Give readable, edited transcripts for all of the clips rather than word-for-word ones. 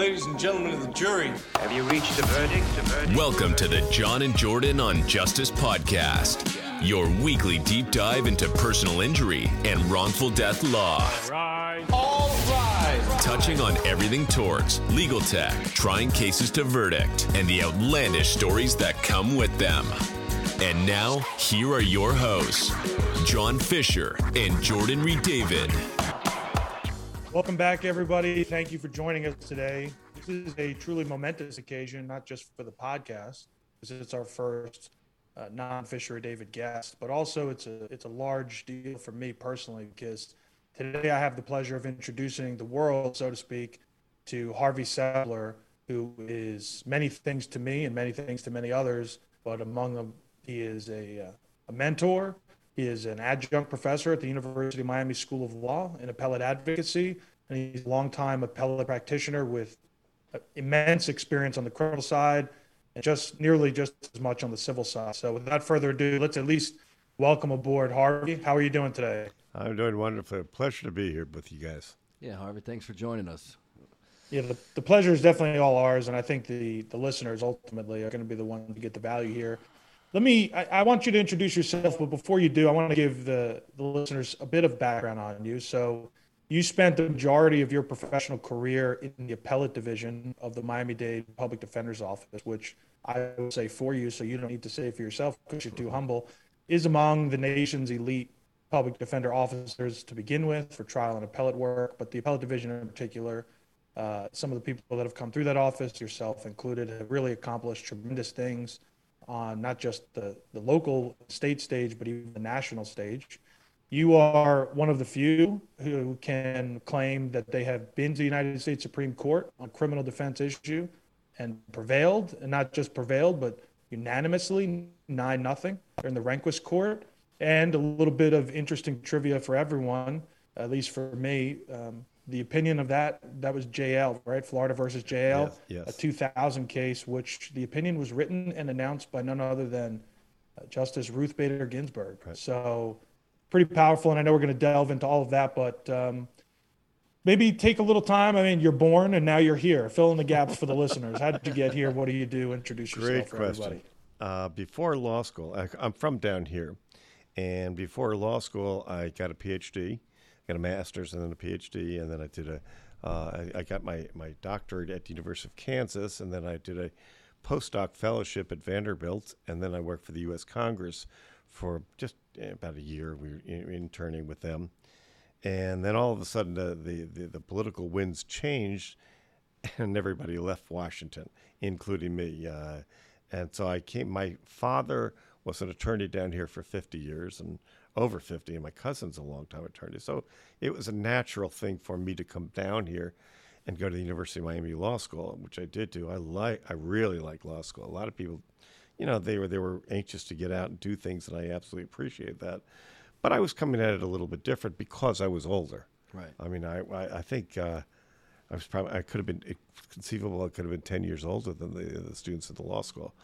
Ladies and gentlemen of the jury, have you reached a verdict? Welcome to the John and Jordan on Justice Podcast, your weekly deep dive into personal injury and wrongful death law. All rise. Touching on everything torts, legal tech, trying cases to verdict, and the outlandish stories that come with them. And now, here are your hosts, John Fisher and Jordan Redavid. Welcome back, everybody. Thank you for joining us today. This is a truly momentous occasion, not just for the podcast. This is our first non-Fisher Redavid guest, but also it's a large deal for me personally because today I have the pleasure of introducing the world, so to speak, to Harvey Sepler, who is many things to me and many things to many others, but among them, he is a mentor. He is an adjunct professor at the University of Miami School of Law in appellate advocacy, and he's a longtime appellate practitioner with immense experience on the criminal side and just as much on the civil side. So without further ado, let's at least welcome aboard Harvey. How are you doing today? I'm doing wonderful. Pleasure to be here with you guys. Yeah, Harvey, thanks for joining us. Yeah, the pleasure is definitely all ours, and I think the listeners ultimately are going to be the ones to get the value here. I want you to introduce yourself, but before you do, I want to give the listeners a bit of background on you. So you spent the majority of your professional career in the appellate division of the Miami-Dade Public Defender's Office, which I would say for you, so you don't need to say for yourself because you're too humble, is among the nation's elite public defender officers to begin with for trial and appellate work. But the appellate division in particular, some of the people that have come through that office, yourself included, have really accomplished tremendous things on not just the local state stage, but even the national stage. You are one of the few who can claim that they have been to the United States Supreme Court on a criminal defense issue and prevailed, and not just prevailed, but unanimously 9-0 in the Rehnquist Court. And a little bit of interesting trivia for everyone, at least for me, the opinion of that was J.L., right? Florida versus J.L., yes. A 2000 case, which the opinion was written and announced by none other than Justice Ruth Bader Ginsburg. Right. So pretty powerful, and I know we're going to delve into all of that, but maybe take a little time. I mean, you're born, and now you're here. Fill in the gaps for the listeners. How did you get here? What do you do? Introduce yourself. Great question. Before law school, I'm from down here, and before law school, I got a Ph.D., got a master's and then a PhD, and then I did I got my doctorate at the University of Kansas, and then I did a postdoc fellowship at Vanderbilt, and then I worked for the US Congress for just about a year. We were interning with them, and then all of a sudden the political winds changed, and everybody left Washington, including me. And so I came. My father was an attorney down here for 50 years, and over 50, and my cousin's a long-time attorney. So it was a natural thing for me to come down here and go to the University of Miami Law School, which I did do. I really like law school. A lot of people, they were anxious to get out and do things, and I absolutely appreciate that. But I was coming at it a little bit different because I was older. Right. I mean, I think I was probably, I could have been, it's conceivable I could have been 10 years older than the students at the law school.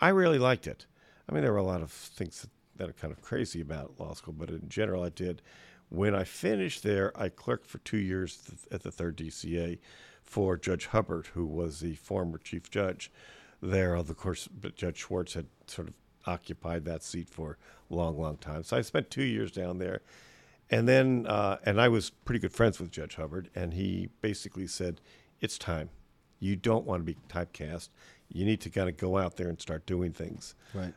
I really liked it. I mean, there were a lot of things that are kind of crazy about law school, but in general I did. When I finished there, I clerked for 2 years at the Third DCA for Judge Hubbard, who was the former chief judge there. Of course, but Judge Schwartz had sort of occupied that seat for a long, long time. So I spent 2 years down there. And then, and I was pretty good friends with Judge Hubbard, and he basically said, it's time. You don't want to be typecast. You need to kind of go out there and start doing things. Right.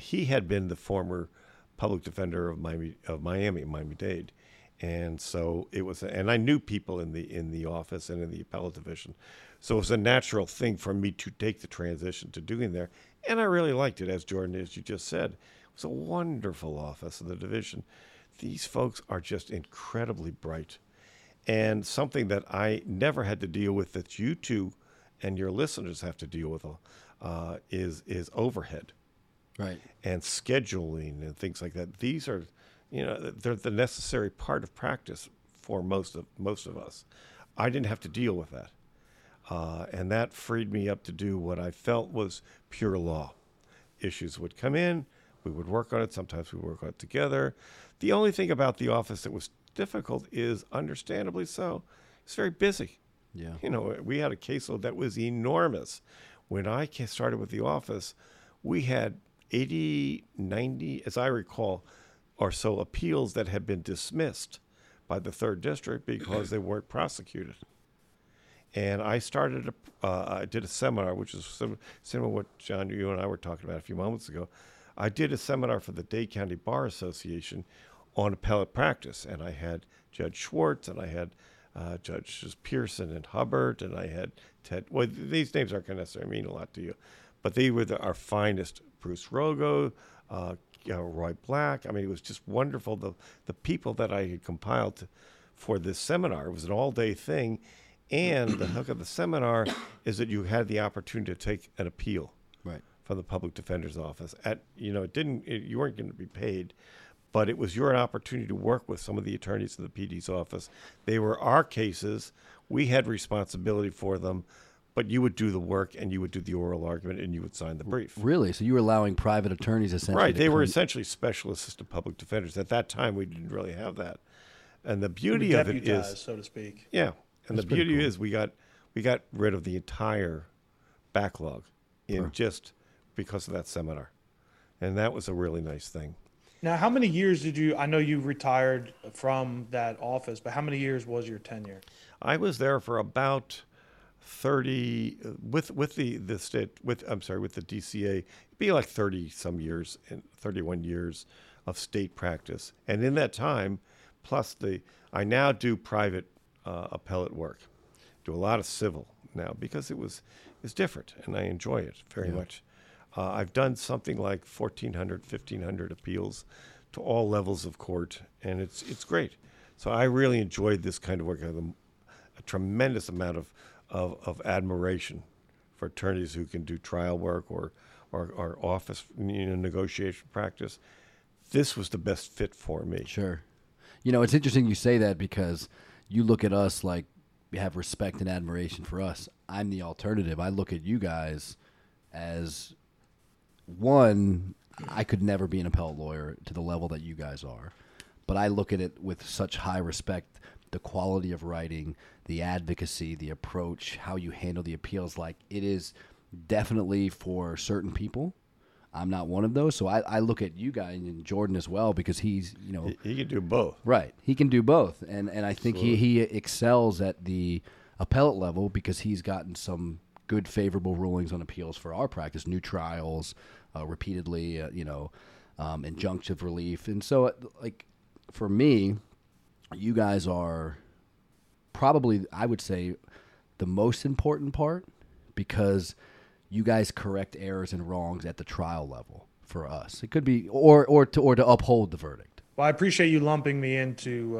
He had been the former public defender of Miami-Dade, and so it was. And I knew people in the office and in the appellate division, so it was a natural thing for me to take the transition to doing there. And I really liked it, as you just said. It was a wonderful office of the division. These folks are just incredibly bright, and something that I never had to deal with that you two and your listeners have to deal with is overhead, right? And scheduling and things like that. These are, they're the necessary part of practice for most of us. I didn't have to deal with that, and that freed me up to do what I felt was pure law. Issues would come in, we would work on it. Sometimes we work on it together. The only thing about the office that was difficult is, understandably so, it's very busy. Yeah. You know, we had a caseload that was enormous. When I started with the office, we had 80, 90, as I recall, or so appeals that had been dismissed by the third district because they weren't prosecuted. And I started, I did a seminar, which is similar to what John, you and I were talking about a few moments ago. I did a seminar for the Dade County Bar Association on appellate practice, and I had Judge Schwartz, and I had Judges Pearson and Hubbard, and I had Ted. Well, these names aren't going to necessarily mean a lot to you, but they were our finest. Bruce Rogo, Roy Black. I mean, it was just wonderful. The people that I had compiled for this seminar, it was an all-day thing. And the hook of the seminar is that you had the opportunity to take an appeal right. from the public defender's office. You weren't going to be paid, but it was your opportunity to work with some of the attorneys in the PD's office. They were our cases. We had responsibility for them, but you would do the work and you would do the oral argument and you would sign the brief. Really? So you were allowing private attorneys essentially? Right. They were essentially special assistant public defenders. At that time, we didn't really have that. And the beauty of it is, so to speak. Yeah. And that's the beauty cool. is we got rid of the entire backlog in just because of that seminar. And that was a really nice thing. Now, how many years I know you retired from that office, but how many years was your tenure? I was there for about 30 with the DCA. It'd be like 30 some years and 31 years of state practice. And in that time, plus I now do private appellate work, do a lot of civil now because it's different and I enjoy it very much. I've done something like 1,400, 1,500 appeals to all levels of court, and it's great. So I really enjoyed this kind of work. I have a tremendous amount of admiration for attorneys who can do trial work or office negotiation practice. This was the best fit for me. Sure. You know, it's interesting you say that because you look at us like you have respect and admiration for us. I'm the alternative. I look at you guys as, one, I could never be an appellate lawyer to the level that you guys are. But I look at it with such high respect, the quality of writing, the advocacy, the approach, how you handle the appeals. Like, it is definitely for certain people. I'm not one of those. So I look at you guys and Jordan as well because he's, you know. He can do both. Right. He can do both. And I think he excels at the appellate level because he's gotten some good favorable rulings on appeals for our practice, new trials repeatedly, injunctive relief. And so, like, for me, you guys are probably, I would say, the most important part because you guys correct errors and wrongs at the trial level for us. It could be or to uphold the verdict. Well, I appreciate you lumping me into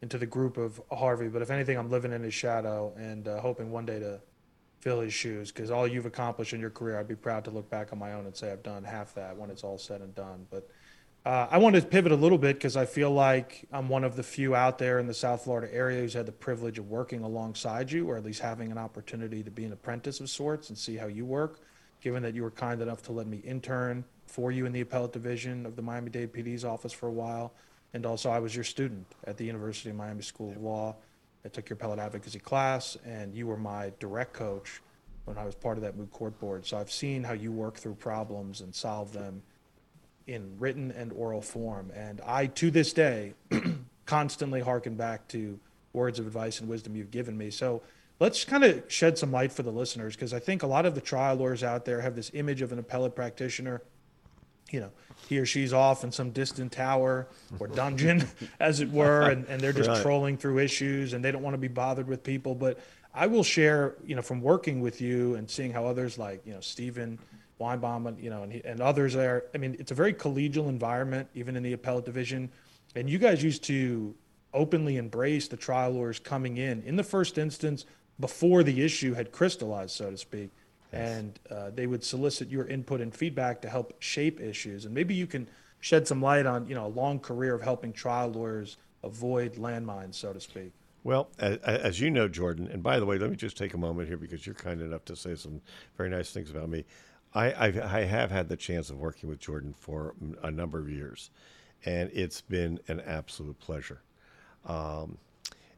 the group of Harvey, but if anything, I'm living in his shadow and hoping one day to fill his shoes because all you've accomplished in your career, I'd be proud to look back on my own and say I've done half that when it's all said and done. But I wanted to pivot a little bit because I feel like I'm one of the few out there in the South Florida area who's had the privilege of working alongside you, or at least having an opportunity to be an apprentice of sorts and see how you work, given that you were kind enough to let me intern for you in the appellate division of the Miami-Dade PD's office for a while. And also I was your student at the University of Miami School of Law. I took your appellate advocacy class, and you were my direct coach when I was part of that moot court board. So I've seen how you work through problems and solve them in written and oral form. And I, to this day, constantly hearken back to words of advice and wisdom you've given me. So let's kind of shed some light for the listeners, because I think a lot of the trial lawyers out there have this image of an appellate practitioner. You know, he or she's off in some distant tower or dungeon, as it were, and they're just trolling through issues and they don't want to be bothered with people. But I will share, you know, from working with you and seeing how others like, you know, Steven Weinbaum and others there, I mean, it's a very collegial environment, even in the appellate division. And you guys used to openly embrace the trial lawyers coming in the first instance, before the issue had crystallized, so to speak. And they would solicit your input and feedback to help shape issues. And maybe you can shed some light on, you know, a long career of helping trial lawyers avoid landmines, so to speak. Well, as you know, Jordan, and by the way, let me just take a moment here because you're kind enough to say some very nice things about me. I have had the chance of working with Jordan for a number of years, and it's been an absolute pleasure.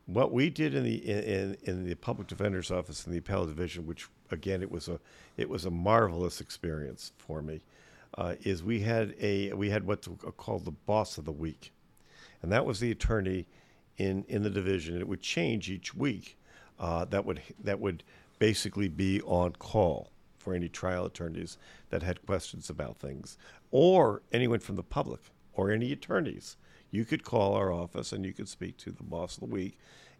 what we did in the Public Defender's Office in the Appellate Division, which again it was a marvelous experience for me, is we had what's called the Boss of the Week, and that was the attorney in the division. It would change each week. That would basically be on call for any trial attorneys that had questions about things, or anyone from the public or any attorneys. You could call our office and you could speak to the Boss of the Week,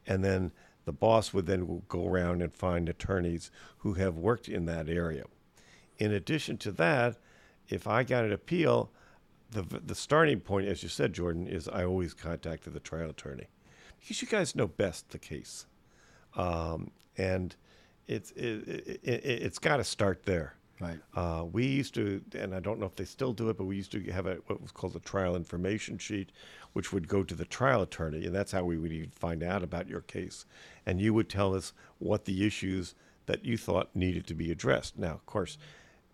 and then the boss would then go around and find attorneys who have worked in that area. In addition to that, if I got an appeal, the starting point, as you said, Jordan, is I always contacted the trial attorney, because you guys know best the case, and it's got to start there. Right. We used to, and I don't know if they still do it, but we used to have what was called a trial information sheet, which would go to the trial attorney, and that's how we would find out about your case. And you would tell us what the issues that you thought needed to be addressed. Now, of course,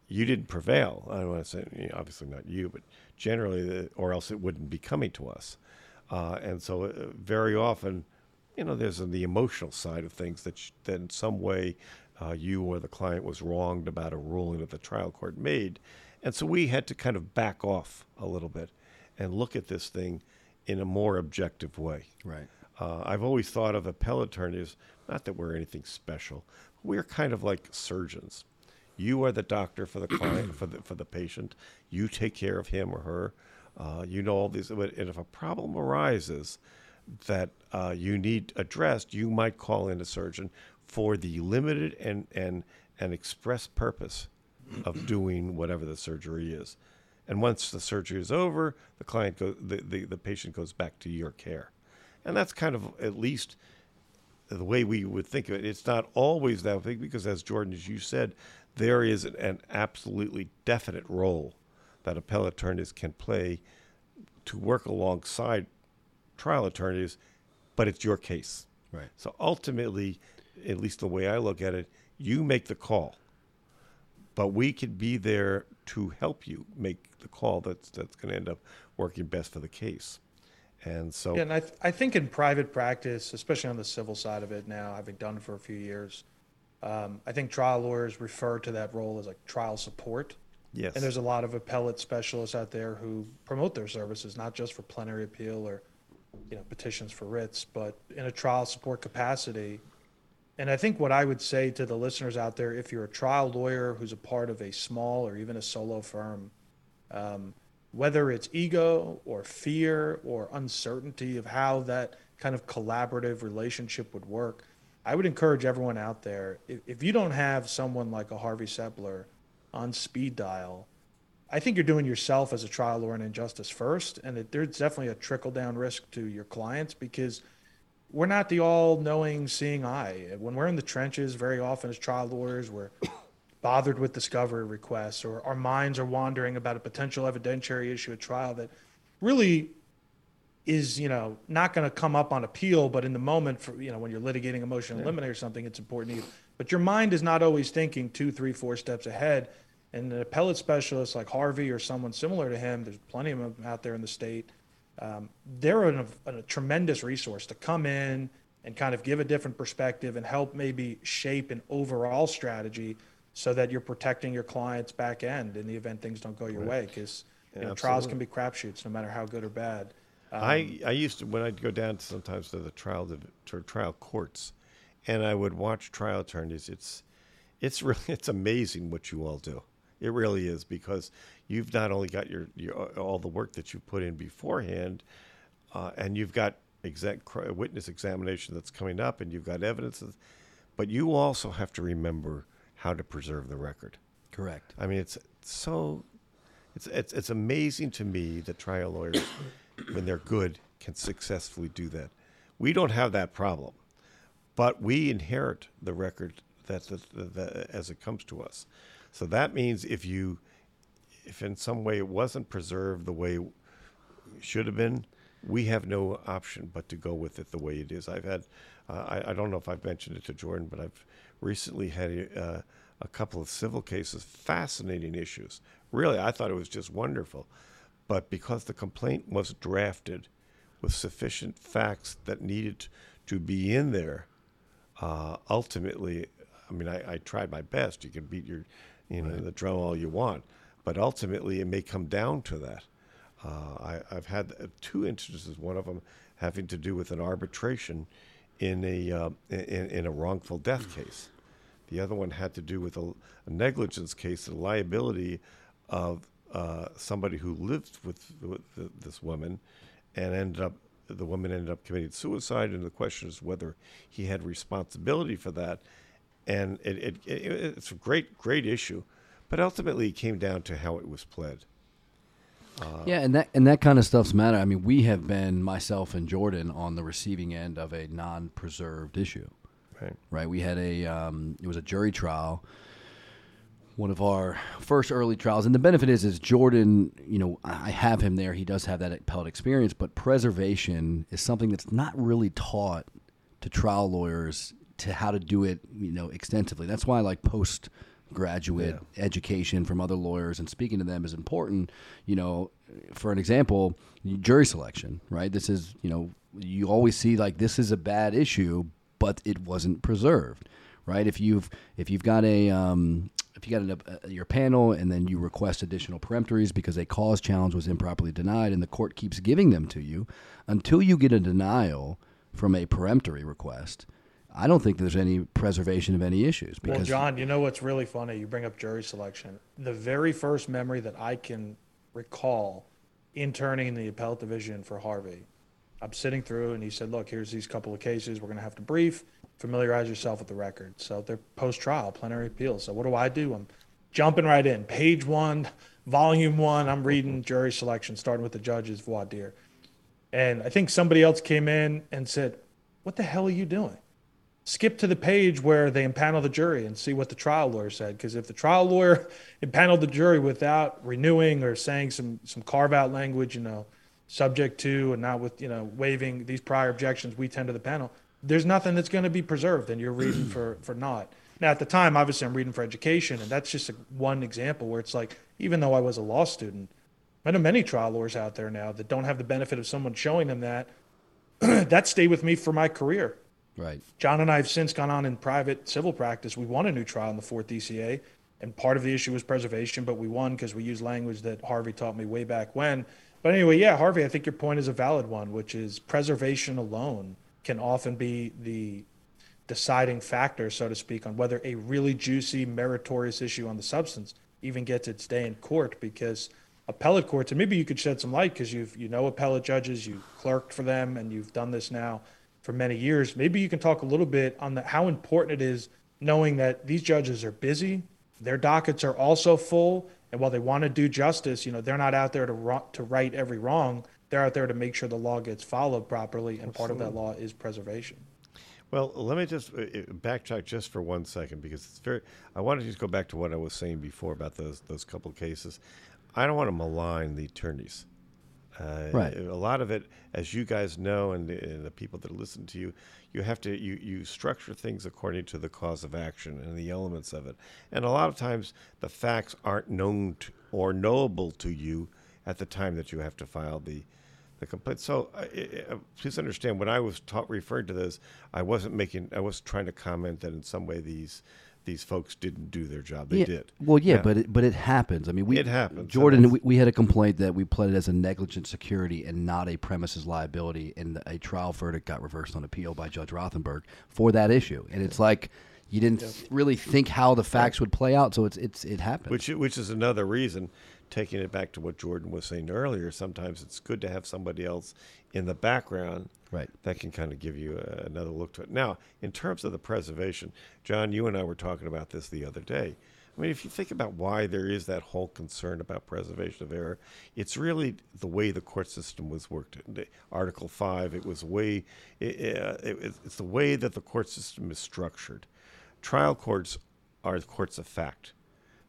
you didn't prevail. I don't want to say, obviously not you, but generally, or else it wouldn't be coming to us. And so very often, there's the emotional side of things that in some way you or the client was wronged about a ruling that the trial court made. And so we had to kind of back off a little bit and look at this thing in a more objective way. Right. I've always thought of appellate attorneys, not that we're anything special, we're kind of like surgeons. You are the doctor for the client, for the patient. You take care of him or her. All these. And if a problem arises that you need addressed, you might call in a surgeon for the limited and express purpose of doing whatever the surgery is. And once the surgery is over, the patient goes back to your care. And that's kind of at least the way we would think of it. It's not always that big, because as Jordan, as you said, there is an absolutely definite role that appellate attorneys can play to work alongside trial attorneys, but it's your case. Right. So ultimately, at least the way I look at it, you make the call, but we can be there to help you make the call that's going to end up working best for the case. And so, yeah, and I think in private practice, especially on the civil side of it now, having done it for a few years, I think trial lawyers refer to that role as like trial support. Yes. And there's a lot of appellate specialists out there who promote their services, not just for plenary appeal or petitions for writs, but in a trial support capacity. And I think what I would say to the listeners out there, if you're a trial lawyer who's a part of a small or even a solo firm, whether it's ego or fear or uncertainty of how that kind of collaborative relationship would work, I would encourage everyone out there, if you don't have someone like a Harvey Sepler on speed dial, I think you're doing yourself as a trial lawyer an injustice first. And there's definitely a trickle-down risk to your clients, because we're not the all-knowing, seeing eye. When we're in the trenches, very often as trial lawyers, we're bothered with discovery requests, or our minds are wandering about a potential evidentiary issue at trial that really is, not going to come up on appeal, but in the moment, when you're litigating a motion in limine or something, it's important to you. But your mind is not always thinking 2, 3, 4 steps ahead. And an appellate specialist like Harvey or someone similar to him, there's plenty of them out there in the state, they're a tremendous resource to come in and kind of give a different perspective and help maybe shape an overall strategy so that you're protecting your client's back end in the event things don't go your way, because trials can be crapshoots no matter how good or bad. I used to, when I'd go down sometimes to the trial courts and I would watch trial attorneys, it's amazing what you all do. It really is, because you've not only got your all the work that you put in beforehand, and you've got witness examination that's coming up, and you've got evidence, but you also have to remember how to preserve the record. Correct. I mean, it's amazing to me that trial lawyers, when they're good, can successfully do that. We don't have that problem, but we inherit the record that as it comes to us. So that means if in some way it wasn't preserved the way it should have been, we have no option but to go with it the way it is. I've had, I don't know if I've mentioned it to Jordan, but I've recently had a couple of civil cases, fascinating issues. Really, I thought it was just wonderful. But because the complaint was drafted with sufficient facts that needed to be in there. Ultimately, I mean, I tried my best. You can beat your, the drum all you want, but ultimately it may come down to that. I've had two instances. One of them having to do with an arbitration in a wrongful death case. The other one had to do with a negligence case, the liability of somebody who lived with this woman, and the woman ended up committing suicide. And the question is whether he had responsibility for that. And it's a great issue, but ultimately it came down to how it was pled. And that kind of stuff's matter. I mean, we have been, myself and Jordan, on the receiving end of a non-preserved issue. Right. We had it was a jury trial, one of our first early trials. And the benefit is Jordan, I have him there. He does have that appellate experience, but preservation is something that's not really taught to trial lawyers to how to do it, extensively. That's why I like postgraduate education from other lawyers and speaking to them is important. For an example, jury selection, right? This is, you always see like this is a bad issue, but it wasn't preserved, right? If you've got your panel and then you request additional peremptories because a cause challenge was improperly denied and the court keeps giving them to you until you get a denial from a peremptory request, I don't think there's any preservation of any issues. Because well, John, you know what's really funny? You bring up jury selection. The very first memory that I can recall interning in the appellate division for Harvey, I'm sitting through and he said, look, here's these couple of cases. We're going to have to brief, familiarize yourself with the record. So they're post-trial, plenary appeals. So what do? I'm jumping right in. Page 1, volume 1, I'm reading jury selection, starting with the judge's voir dire. And I think somebody else came in and said, what the hell are you doing? Skip to the page where they impanel the jury and see what the trial lawyer said. Because if the trial lawyer impaneled the jury without renewing or saying some carve-out language, subject to and not with, waiving these prior objections we tend to the panel, there's nothing that's going to be preserved and you're reading for naught. Now, at the time, obviously, I'm reading for education, and that's just one example where it's like, even though I was a law student, I know many trial lawyers out there now that don't have the benefit of someone showing them that. That stayed with me for my career. Right. John and I have since gone on in private civil practice. We won a new trial in the Fourth DCA, and part of the issue was preservation, but we won because we used language that Harvey taught me way back when. But anyway, yeah, Harvey, I think your point is a valid one, which is preservation alone can often be the deciding factor, so to speak, on whether a really juicy, meritorious issue on the substance even gets its day in court. Because appellate courts, and maybe you could shed some light because you know appellate judges, you clerked for them, and you've done this now for many years. Maybe you can talk a little bit on how important it is knowing that these judges are busy, their dockets are also full, and while they want to do justice, they're not out there to right every wrong. They're out there to make sure the law gets followed properly, and part of that law is preservation. Well, let me just backtrack just for one second because it's very. I wanted to just go back to what I was saying before about those couple of cases. I don't want to malign the attorneys. Right. A lot of it, as you guys know, and the people that listen to you, you have to you structure things according to the cause of action and the elements of it. And a lot of times the facts aren't known or knowable to you at the time that you have to file the complaint. So please understand, when I was referring to this, I wasn't trying to comment that in some way these folks didn't do their job. They did. Well, yeah, but it happens. I mean, it happens. Jordan, we had a complaint that we pled as a negligent security and not a premises liability, and a trial verdict got reversed on appeal by Judge Rothenberg for that issue. And it's like you didn't really think how the facts would play out, so it happens. Which is another reason, taking it back to what Jordan was saying earlier, sometimes it's good to have somebody else in the background that can kind of give you another look to it. Now, in terms of the preservation, John, you and I were talking about this the other day. I mean, if you think about why there is that whole concern about preservation of error, it's really the way the court system was worked. Article 5, it's the way that the court system is structured. Trial courts are courts of fact.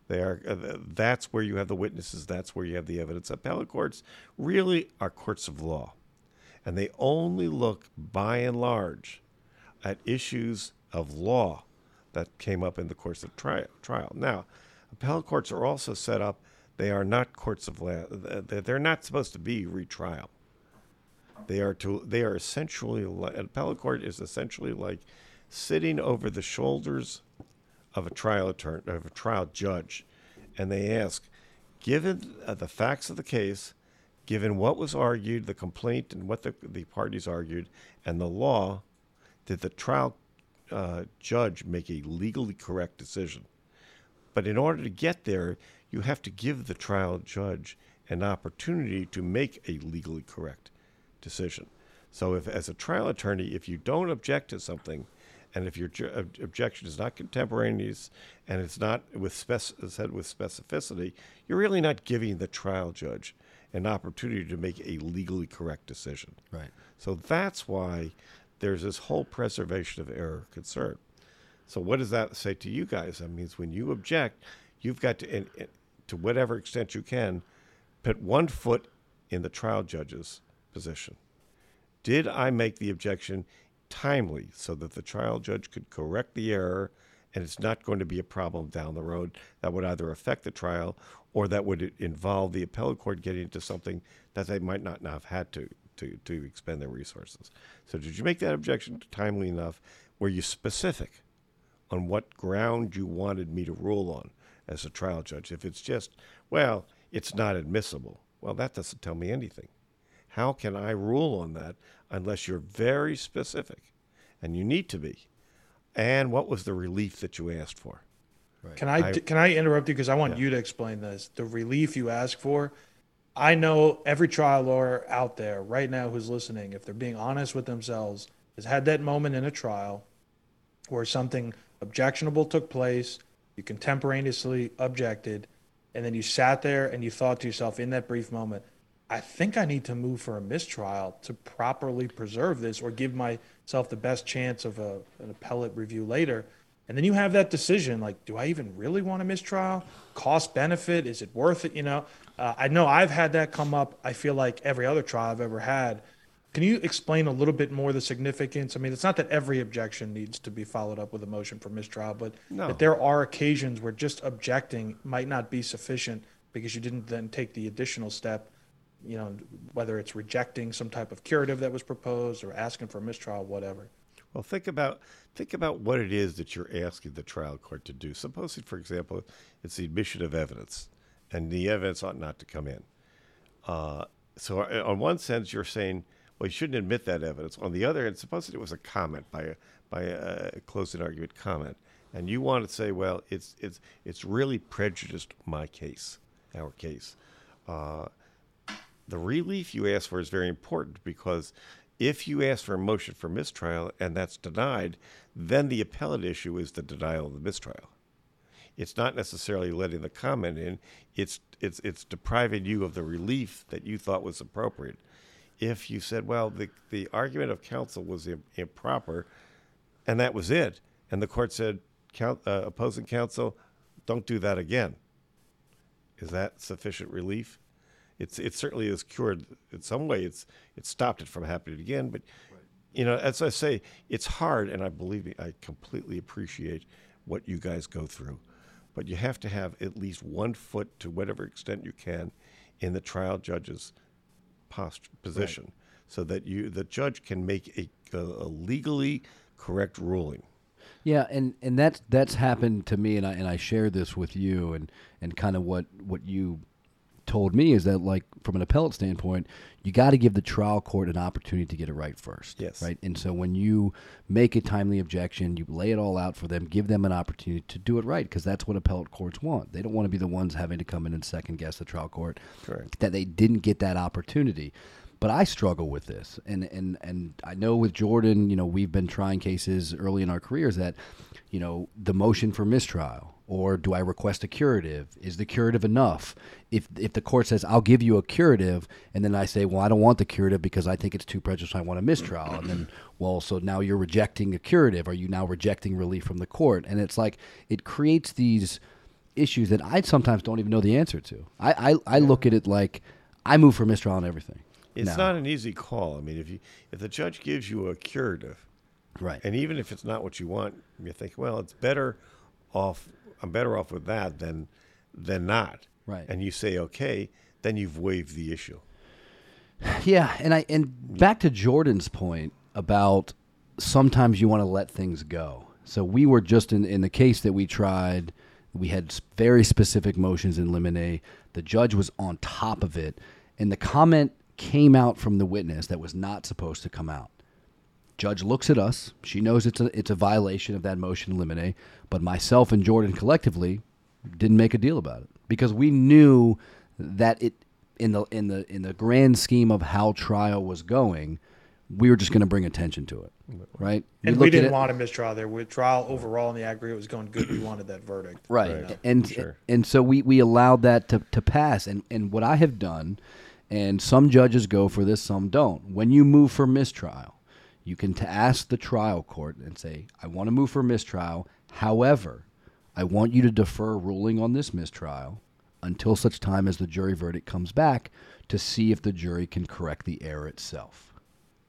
They are. That's where you have the witnesses. That's where you have the evidence. Appellate courts really are courts of law, and they only look, by and large, at issues of law that came up in the course of trial. Now, appellate courts are also set up. They are not courts of law. They're not supposed to be retrial. They are essentially like, an appellate court is essentially like sitting over the shoulders of a trial attorney, of a trial judge, and they ask, given the facts of the case, given what was argued, the complaint, and what the parties argued, and the law, did the trial judge make a legally correct decision? But in order to get there, you have to give the trial judge an opportunity to make a legally correct decision. So if, as a trial attorney, if you don't object to something, and if your objection is not contemporaneous and it's not said with specificity, you're really not giving the trial judge an opportunity to make a legally correct decision. Right. So that's why there's this whole preservation of error concern. So what does that say to you guys? That means when you object, you've got to whatever extent you can, put one foot in the trial judge's position. Did I make the objection timely so that the trial judge could correct the error, and it's not going to be a problem down the road that would either affect the trial or that would involve the appellate court getting into something that they might not have had to expend their resources? So did you make that objection timely enough? Were you specific on what ground you wanted me to rule on as a trial judge? If it's just, well, it's not admissible, well, that doesn't tell me anything. How can I rule on that unless you're very specific? And you need to be. And what was the relief that you asked for? Right. Can I interrupt you? Because I want you to explain this. The relief you asked for, I know every trial lawyer out there right now who's listening, if they're being honest with themselves, has had that moment in a trial where something objectionable took place, you contemporaneously objected, and then you sat there and you thought to yourself in that brief moment, I think I need to move for a mistrial to properly preserve this or give myself the best chance of an appellate review later. And then you have that decision, like, do I even really want a mistrial? Cost benefit, is it worth it? You know, I know I've had that come up. I feel like every other trial I've ever had. Can you explain a little bit more the significance? I mean, it's not that every objection needs to be followed up with a motion for mistrial, but that there are occasions where just objecting might not be sufficient because you didn't then take the additional step, you know, whether it's rejecting some type of curative that was proposed or asking for mistrial, whatever. Well, think about what it is that you're asking the trial court to do. Suppose, for example, it's the admission of evidence, and the evidence ought not to come in. So on one sense, you're saying, well, you shouldn't admit that evidence. On the other hand, suppose it was a comment by a closing argument comment, and you want to say, well, it's really prejudiced my case, our case. The relief you ask for is very important, because if you ask for a motion for mistrial and that's denied, then the appellate issue is the denial of the mistrial. It's not necessarily letting the comment in. It's depriving you of the relief that you thought was appropriate. If you said, well, the argument of counsel was improper, and that was it, and the court said, opposing counsel, don't do that again, is that sufficient relief? It certainly is cured in some way. It stopped it from happening again. But, you know, as I say, it's hard, and I completely appreciate what you guys go through. But you have to have at least one foot, to whatever extent you can, in the trial judge's position, so that the judge can make a legally correct ruling. Yeah, and that's happened to me, and I share this with you, and kind of what you told me is that, like, from an appellate standpoint, you got to give the trial court an opportunity to get it right first. Yes. Right. And so when you make a timely objection, you lay it all out for them, give them an opportunity to do it right, because that's what appellate courts want. They don't want to be the ones having to come in and second guess the trial court. Correct. That they didn't get that opportunity. But I struggle with this. And I know with Jordan, you know, we've been trying cases early in our careers that, you know, the motion for mistrial, or do I request a curative? Is the curative enough? If the court says, I'll give you a curative, and then I say, well, I don't want the curative because I think it's too prejudicial, I want a mistrial. And then, well, so now you're rejecting a curative. Are you now rejecting relief from the court? And it's like, it creates these issues that I sometimes don't even know the answer to. I look at it like, I move for mistrial on everything. It's not an easy call. I mean, if the judge gives you a curative, right, and even if it's not what you want, you think, well, it's better off, I'm better off with that than not. Right. And you say, okay, then you've waived the issue. Yeah, and back to Jordan's point about sometimes you want to let things go. So we were just in the case that we tried, we had very specific motions in limine. The judge was on top of it, and the comment came out from the witness that was not supposed to come out. Judge looks at us. She knows it's a violation of that motion in limine, but myself and Jordan collectively didn't make a deal about it because we knew that it in the grand scheme of how trial was going, we were just going to bring attention to it, right? And we didn't want a mistrial there. With trial overall in the aggregate was going good. We wanted that verdict. Right. And so we allowed that to pass. And what I have done, and some judges go for this, some don't. When you move for mistrial, you can ask the trial court and say, I want to move for mistrial. However, I want you to defer ruling on this mistrial until such time as the jury verdict comes back to see if the jury can correct the error itself.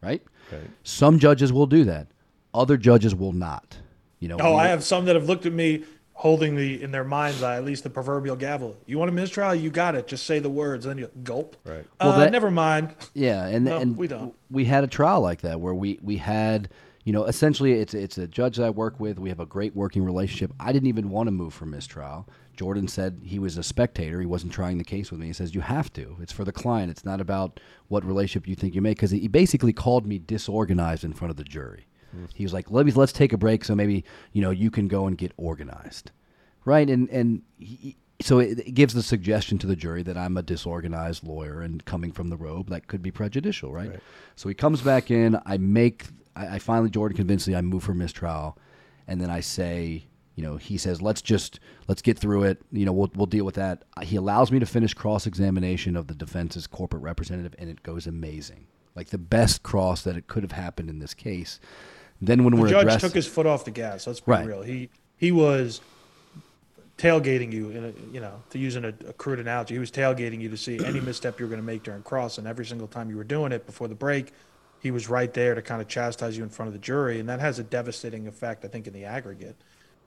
Right? Okay. Some judges will do that. Other judges will not. You know. I have some that have looked at me holding in their mind's eye, at least the proverbial gavel. You want a mistrial? You got it. Just say the words. Then you gulp. Right. Well, never mind. Yeah. And, no, and we don't. We had a trial like that where we had, essentially it's a judge that I work with. We have a great working relationship. I didn't even want to move for mistrial. Jordan said he was a spectator. He wasn't trying the case with me. He says, you have to. It's for the client. It's not about what relationship you think you make. Because he basically called me disorganized in front of the jury. Mm. He was like, let's take a break so maybe, you can go and get organized. Right? And so it gives the suggestion to the jury that I'm a disorganized lawyer and coming from the robe, that could be prejudicial, right? So he comes back in. I finally, Jordan convinced me I move for mistrial. And then I say... he says, let's get through it. We'll deal with that. He allows me to finish cross-examination of the defense's corporate representative, and it goes amazing. Like the best cross that it could have happened in this case. Then when the judge took his foot off the gas. Let's be real. He was tailgating you, to use a crude analogy. He was tailgating you to see any misstep you were going to make during cross, and every single time you were doing it before the break, he was right there to kind of chastise you in front of the jury, and that has a devastating effect, I think, in the aggregate.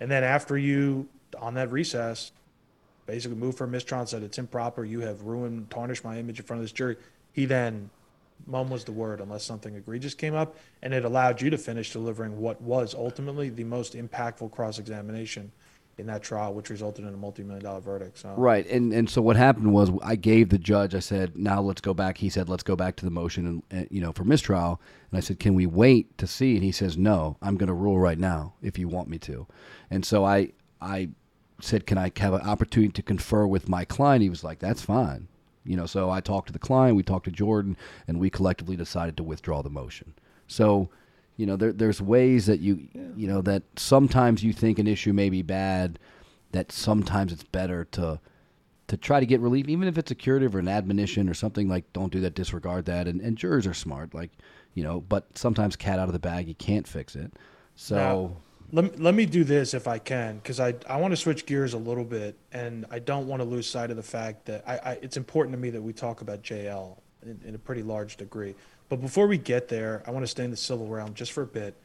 And then after you, on that recess, basically moved for a mistrial and said, it's improper, you have ruined, tarnished my image in front of this jury. He then, mum was the word, unless something egregious came up, and it allowed you to finish delivering what was ultimately the most impactful cross-examination in that trial, which resulted in a multi-million-dollar verdict. So. Right, and so what happened was I gave the judge, I said, now let's go back. He said, let's go back to the motion and for mistrial. And I said, can we wait to see? And he says, no, I'm going to rule right now if you want me to. And so I said, can I have an opportunity to confer with my client? He was like, that's fine. So I talked to the client, we talked to Jordan, and we collectively decided to withdraw the motion. So... there's ways that that sometimes you think an issue may be bad, that sometimes it's better to try to get relief, even if it's a curative or an admonition or something like, don't do that, disregard that. And jurors are smart, but sometimes cat out of the bag, you can't fix it. So now, let me do this if I can, because I want to switch gears a little bit, and I don't want to lose sight of the fact that it's important to me that we talk about J.L. in a pretty large degree. But before we get there, I want to stay in the civil realm just for a bit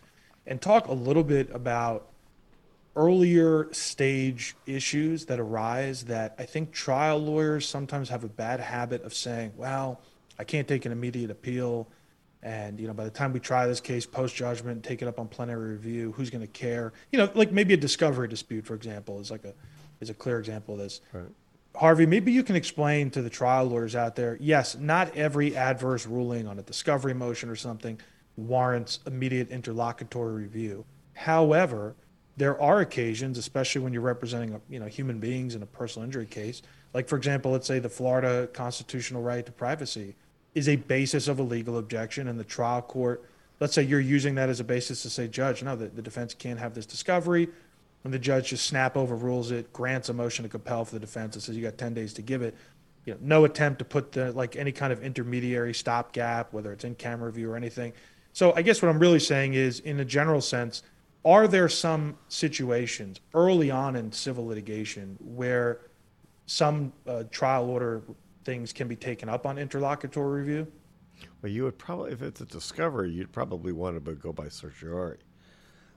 and talk a little bit about earlier stage issues that arise that I think trial lawyers sometimes have a bad habit of saying, well, I can't take an immediate appeal. And, by the time we try this case post-judgment, take it up on plenary review, who's going to care? Like maybe a discovery dispute, for example, is a clear example of this. Right. Harvey, maybe you can explain to the trial lawyers out there, yes, not every adverse ruling on a discovery motion or something warrants immediate interlocutory review. However, there are occasions, especially when you're representing human beings in a personal injury case, like, for example, let's say the Florida constitutional right to privacy is a basis of a legal objection, and the trial court, let's say you're using that as a basis to say, Judge, no, the defense can't have this discovery. When the judge just snap overrules it, grants a motion to compel for the defense and says you got 10 days to give it, no attempt to put any kind of intermediary stopgap, whether it's in camera view or anything. So I guess what I'm really saying is, in a general sense, are there some situations early on in civil litigation where some trial order things can be taken up on interlocutory review? Well, you would probably, if it's a discovery, you'd probably want to go by certiorari.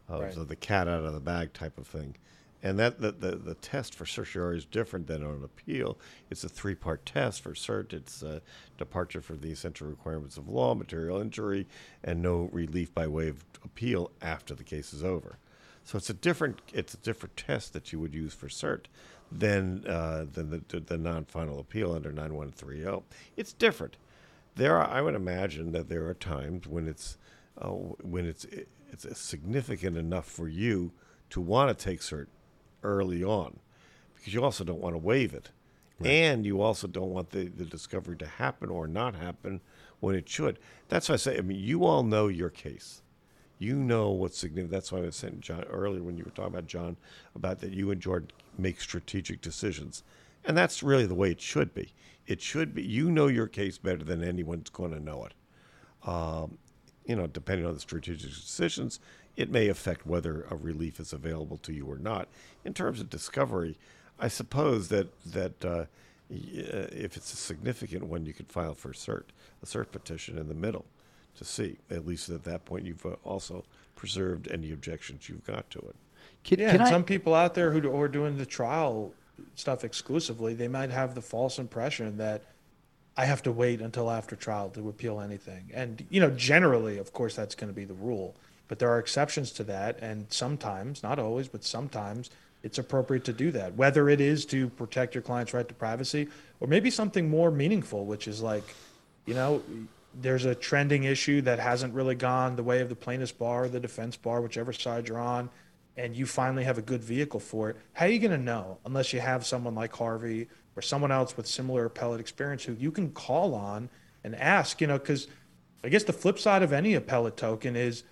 Right. So the cat out of the bag type of thing. And that the test for certiorari is different than on an appeal. It's a three-part test for cert. It's a departure from the essential requirements of law, material injury, and no relief by way of appeal after the case is over. So it's a different test that you would use for cert than the non-final appeal under 9130. It's different. I would imagine that there are times when it's significant enough for you to want to take cert early on, because you also don't want to waive it. Right. And you also don't want the discovery to happen or not happen when it should. That's why I say, I mean, you all know your case. You know what's significant. That's why I was saying, John, earlier when you were talking about John, about that you and Jordan make strategic decisions. And that's really the way it should be. It should be, you know your case better than anyone's going to know it. Depending on the strategic decisions, it may affect whether a relief is available to you or not. In terms of discovery, I suppose that if it's a significant one, you could file for a cert petition in the middle to see. At least at that point, you've also preserved any objections you've got to it. Some people out there who are doing the trial stuff exclusively, they might have the false impression that I have to wait until after trial to appeal anything. And, generally, of course, that's going to be the rule. But there are exceptions to that, and sometimes, not always, but sometimes it's appropriate to do that, whether it is to protect your client's right to privacy or maybe something more meaningful, which is like, there's a trending issue that hasn't really gone the way of the plaintiff's bar or the defense bar, whichever side you're on, and you finally have a good vehicle for it. How are you going to know unless you have someone like Harvey or someone else with similar appellate experience who you can call on and ask, because I guess the flip side of any appellate token is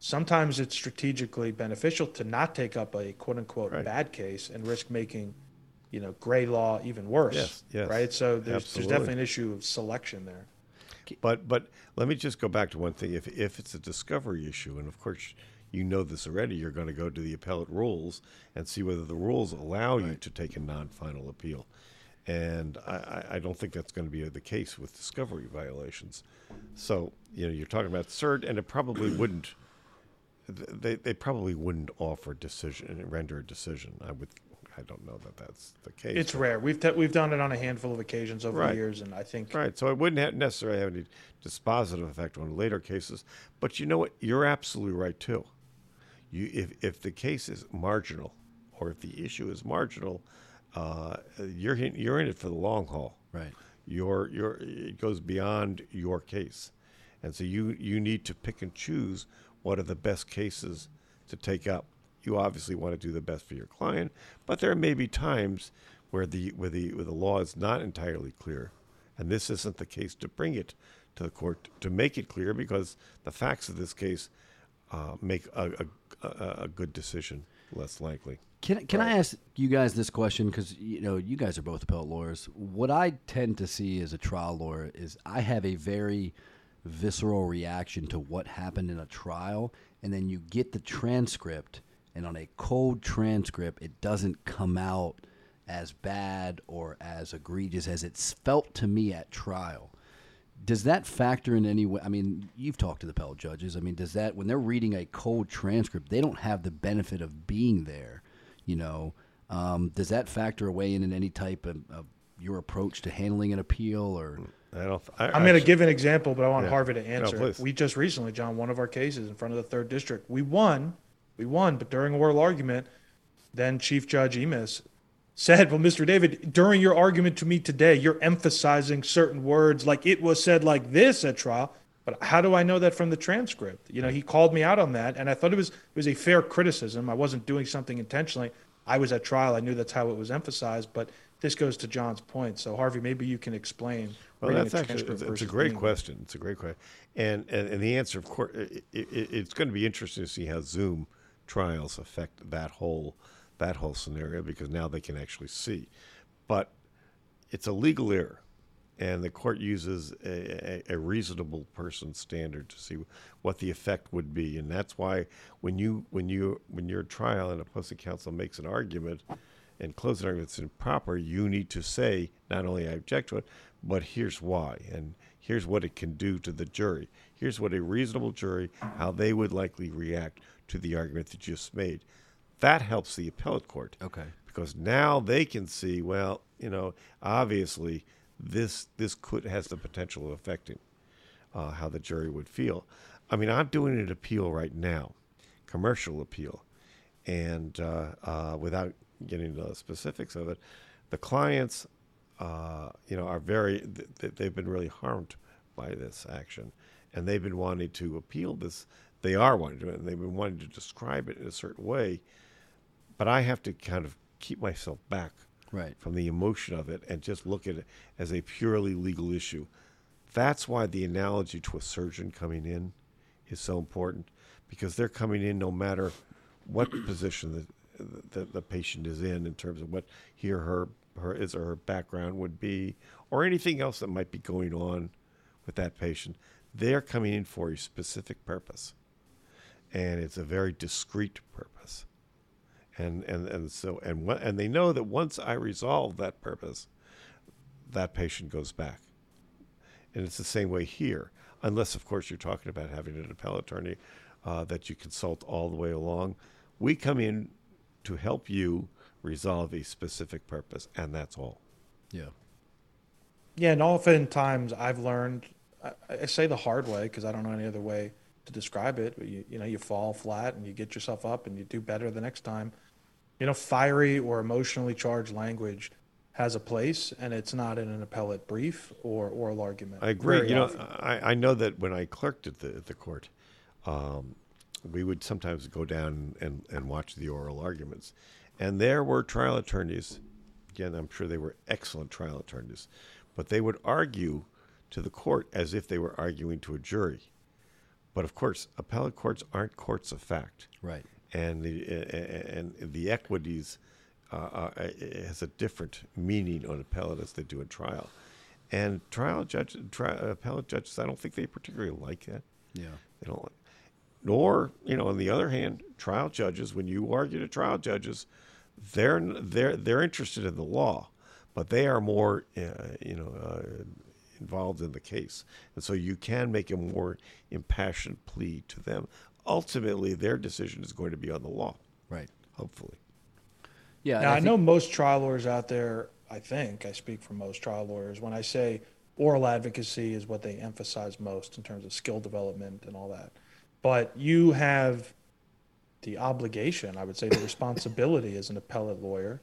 sometimes it's strategically beneficial to not take up a quote unquote bad case and risk making, gray law even worse. Yes. Right. So there's definitely an issue of selection there. But let me just go back to one thing. If it's a discovery issue, and of course, you know this already, you're going to go to the appellate rules and see whether the rules allow you to take a non-final appeal. And I don't think that's going to be the case with discovery violations. So, you're talking about cert, and it probably wouldn't. They probably wouldn't offer render a decision. I don't know that that's the case. It's rare. We've done it on a handful of occasions over the years, and I think so it wouldn't necessarily have any dispositive effect on later cases. But you know what? You're absolutely right too. If the case is marginal, or if the issue is marginal, you're in it for the long haul. Right. It goes beyond your case, and so you need to pick and choose. What are the best cases to take up? You obviously want to do the best for your client, but there may be times where the law is not entirely clear, and this isn't the case to bring it to the court to make it clear, because the facts of this case make a good decision less likely. Can I ask you guys this question? Because you guys are both appellate lawyers. What I tend to see as a trial lawyer is I have a very visceral reaction to what happened in a trial, and then you get the transcript, and on a cold transcript it doesn't come out as bad or as egregious as it's felt to me at trial. Does that factor in any way? I mean, you've talked to the appellate judges. I mean, does that, when they're reading a cold transcript, they don't have the benefit of being there, does that factor away in any type of your approach to handling an appeal? Or I'm going to give an example, but I want Harvey to answer. No, we just recently, John, one of our cases in front of the Third District, we won, but during oral argument, then Chief Judge Emis said, well, Mr. David, during your argument to me today, you're emphasizing certain words like it was said like this at trial, but how do I know that from the transcript? He called me out on that, and I thought it was a fair criticism. I wasn't doing something intentionally. I was at trial. I knew that's how it was emphasized, but this goes to John's point. So, Harvey, maybe you can explain. Well, that's actually it's a great question. It's a great question. And the answer, of course, it's going to be interesting to see how Zoom trials affect that whole scenario, because now they can actually see. But it's a legal error, and the court uses a reasonable person standard to see what the effect would be. And that's why when your trial and opposing counsel makes an argument, and closing argument that's improper, you need to say, not only I object to it, but here's why, and here's what it can do to the jury. Here's what a reasonable jury, how they would likely react to the argument that you just made. That helps the appellate court. Okay. Because now they can see, well, you know, obviously this could has the potential of affecting how the jury would feel. I mean, I'm doing an appeal right now, commercial appeal, and without getting into the specifics of it, the clients, are they've been really harmed by this action, and they've been wanting to appeal this. They are wanting to do it, and they've been wanting to describe it in a certain way, but I have to kind of keep myself back from the emotion of it and just look at it as a purely legal issue. That's why the analogy to a surgeon coming in is so important, because they're coming in no matter what position the patient is in terms of what he or her his or her background would be or anything else that might be going on with that patient. They're coming in for a specific purpose, and it's a very discrete purpose. And they know that once I resolve that purpose, that patient goes back. And it's the same way here, unless, of course, you're talking about having an appellate attorney that you consult all the way along. We come in to help you resolve a specific purpose, and that's all. Yeah. Yeah, and oftentimes I've learned, I say the hard way because I don't know any other way to describe it, but you fall flat and you get yourself up and you do better the next time. Fiery or emotionally charged language has a place, and it's not in an appellate brief or oral argument. I agree. I know that when I clerked at the court, we would sometimes go down and watch the oral arguments. And there were trial attorneys, again, I'm sure they were excellent trial attorneys, but they would argue to the court as if they were arguing to a jury. But of course, appellate courts aren't courts of fact. Right. And the equities has a different meaning on appellate as they do in trial. And appellate judges, I don't think they particularly like that. Yeah. They don't like. Nor, on the other hand, trial judges, when you argue to trial judges, they're interested in the law, but they are more involved in the case, and so you can make a more impassioned plea to them. Ultimately, their decision is going to be on the law, right? Hopefully. Yeah. Now, I know most trial lawyers out there. I think I speak for most trial lawyers when I say oral advocacy is what they emphasize most in terms of skill development and all that. But you have the obligation, I would say the responsibility as an appellate lawyer,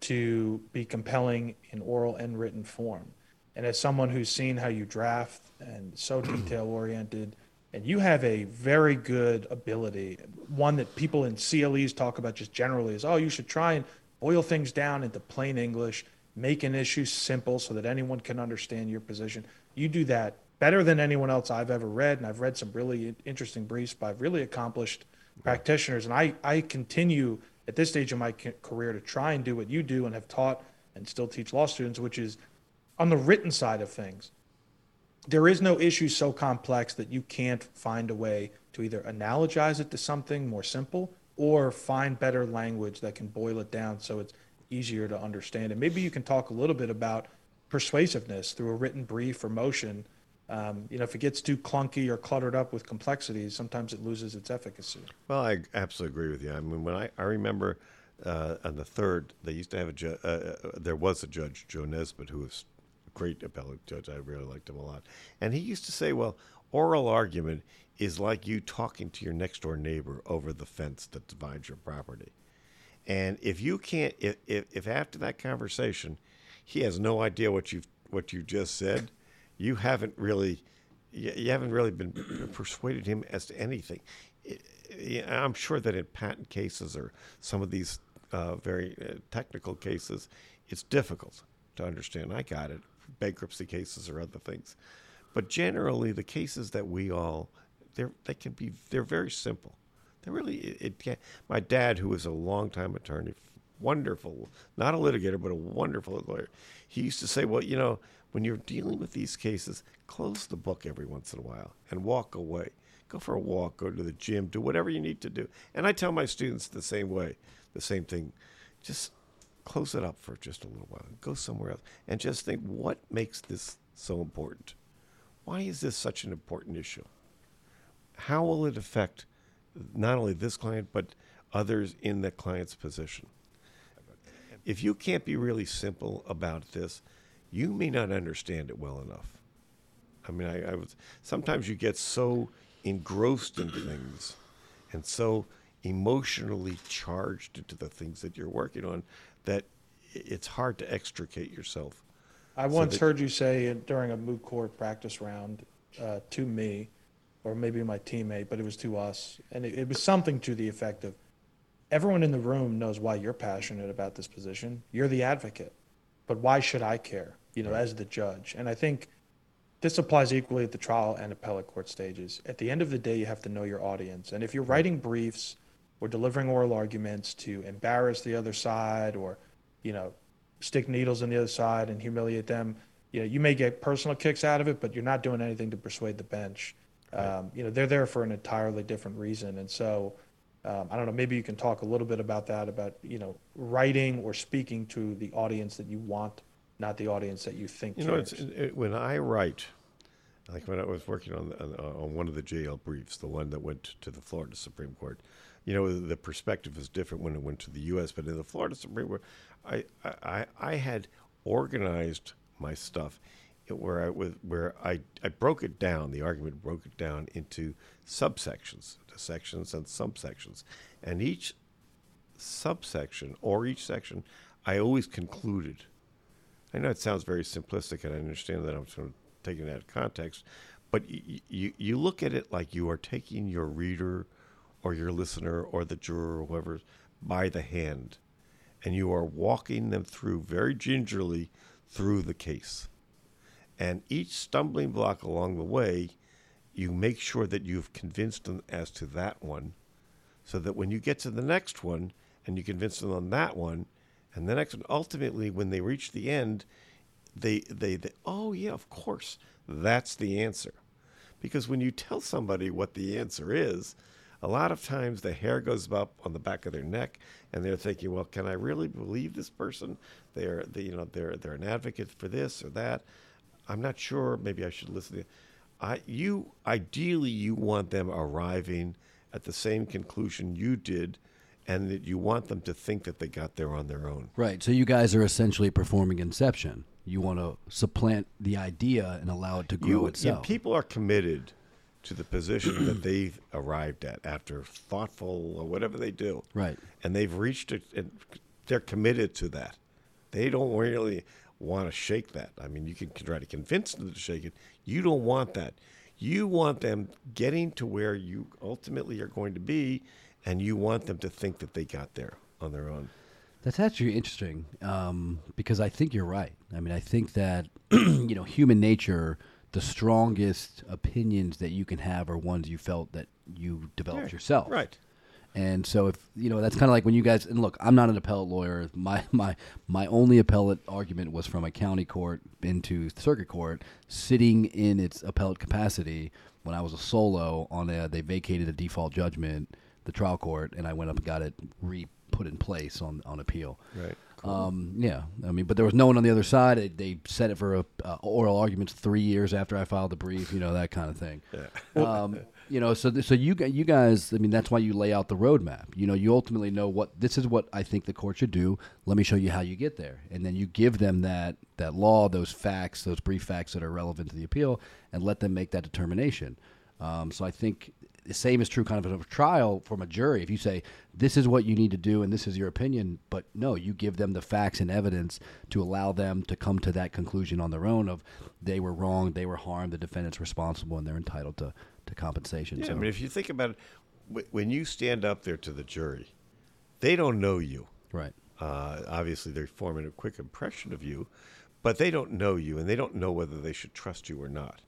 to be compelling in oral and written form. And as someone who's seen how you draft and so detail-oriented, and you have a very good ability, one that people in CLEs talk about just generally is, you should try and boil things down into plain English, make an issue simple so that anyone can understand your position. You do that better than anyone else I've ever read, and I've read some really interesting briefs by really accomplished practitioners. And I continue at this stage of my career to try and do what you do and have taught and still teach law students, which is on the written side of things, there is no issue so complex that you can't find a way to either analogize it to something more simple or find better language that can boil it down so it's easier to understand. And maybe you can talk a little bit about persuasiveness through a written brief or motion. If it gets too clunky or cluttered up with complexities, sometimes it loses its efficacy. Well, I absolutely agree with you. I mean, when I remember on the third, they used to have there was a judge, Joe Nesbitt, who was a great appellate judge. I really liked him a lot. And he used to say, well, oral argument is like you talking to your next door neighbor over the fence that divides your property. And if you can't, if after that conversation, he has no idea what you just said, you haven't really been persuaded him as to anything. I'm sure that in patent cases or some of these very technical cases, it's difficult to understand. I got it. Bankruptcy cases or other things, but generally the cases that we all they're very simple. They really My dad, who was a longtime attorney, wonderful, not a litigator but a wonderful lawyer, he used to say, well, when you're dealing with these cases, close the book every once in a while and walk away. Go for a walk, go to the gym, do whatever you need to do. And I tell my students the same way, the same thing. Just close it up for just a little while. Go somewhere else and just think, what makes this so important? Why is this such an important issue? How will it affect not only this client, but others in the client's position. If you can't be really simple about this, you may not understand it well enough. I mean, I was, sometimes you get so engrossed in things and so emotionally charged into the things that you're working on that it's hard to extricate yourself. I once heard you say during a moot court practice round to me, or maybe my teammate, but it was to us, and it was something to the effect of, everyone in the room knows why you're passionate about this position. You're the advocate, but why should I care, as the judge? And I think this applies equally at the trial and appellate court stages. At the end of the day, you have to know your audience. And if you're writing briefs or delivering oral arguments to embarrass the other side or, stick needles in the other side and humiliate them, you may get personal kicks out of it, but you're not doing anything to persuade the bench. Right. They're there for an entirely different reason. And so, I don't know, maybe you can talk a little bit about that, about, writing or speaking to the audience that you want, not the audience that you think. When I write, like when I was working on one of the J.L. briefs, the one that went to the Florida Supreme Court, the perspective is different when it went to the U.S., but in the Florida Supreme Court, I had organized my stuff where I broke it down, the argument broke it down into subsections, sections and subsections, and each subsection or each section, I always concluded. I know it sounds very simplistic, and I understand that I'm sort of taking it out of context, but you look at it like you are taking your reader or your listener or the juror or whoever by the hand, and you are walking them through very gingerly through the case. And each stumbling block along the way, you make sure that you've convinced them as to that one, so that when you get to the next one and you convince them on that one and the next one, ultimately, when they reach the end, they oh, yeah, of course, that's the answer. Because when you tell somebody what the answer is, a lot of times the hair goes up on the back of their neck, and they're thinking, well, can I really believe this person? They're an advocate for this or that. I'm not sure. Maybe I should listen to it. Ideally, you want them arriving at the same conclusion you did, and that you want them to think that they got there on their own. Right. So you guys are essentially performing inception. You want to supplant the idea and allow it to grow itself. People are committed to the position that they've arrived at after thoughtful or whatever they do. Right. And they've reached it, and they're committed to that. They don't really want to shake that. I mean, you can try to convince them to shake it. You don't want that. You want them getting to where you ultimately are going to be, and you want them to think that they got there on their own. That's actually interesting, because I think you're right. I mean, I think that, human nature, the strongest opinions that you can have are ones you felt that you developed yourself. Right. And so if, that's kind of like when you guys, and look, I'm not an appellate lawyer. My only appellate argument was from a county court into circuit court, sitting in its appellate capacity when I was a solo they vacated a default judgment, the trial court, and I went up and got it re-put in place on appeal. Right. Cool. But there was no one on the other side. They set it for oral arguments 3 years after I filed the brief, that kind of thing. Yeah. So you guys, I mean, that's why you lay out the roadmap. You ultimately know this is what I think the court should do. Let me show you how you get there. And then you give them that law, those facts, those brief facts that are relevant to the appeal, and let them make that determination. So I think the same is true kind of a trial from a jury. If you say, this is what you need to do and this is your opinion, but no, you give them the facts and evidence to allow them to come to that conclusion on their own of they were wrong, they were harmed, the defendant's responsible, and they're entitled to compensation. Yeah, so. I mean, if you think about it, when you stand up there to the jury, they don't know you. Right. Obviously, they're forming a quick impression of you, but they don't know you, and they don't know whether they should trust you or not.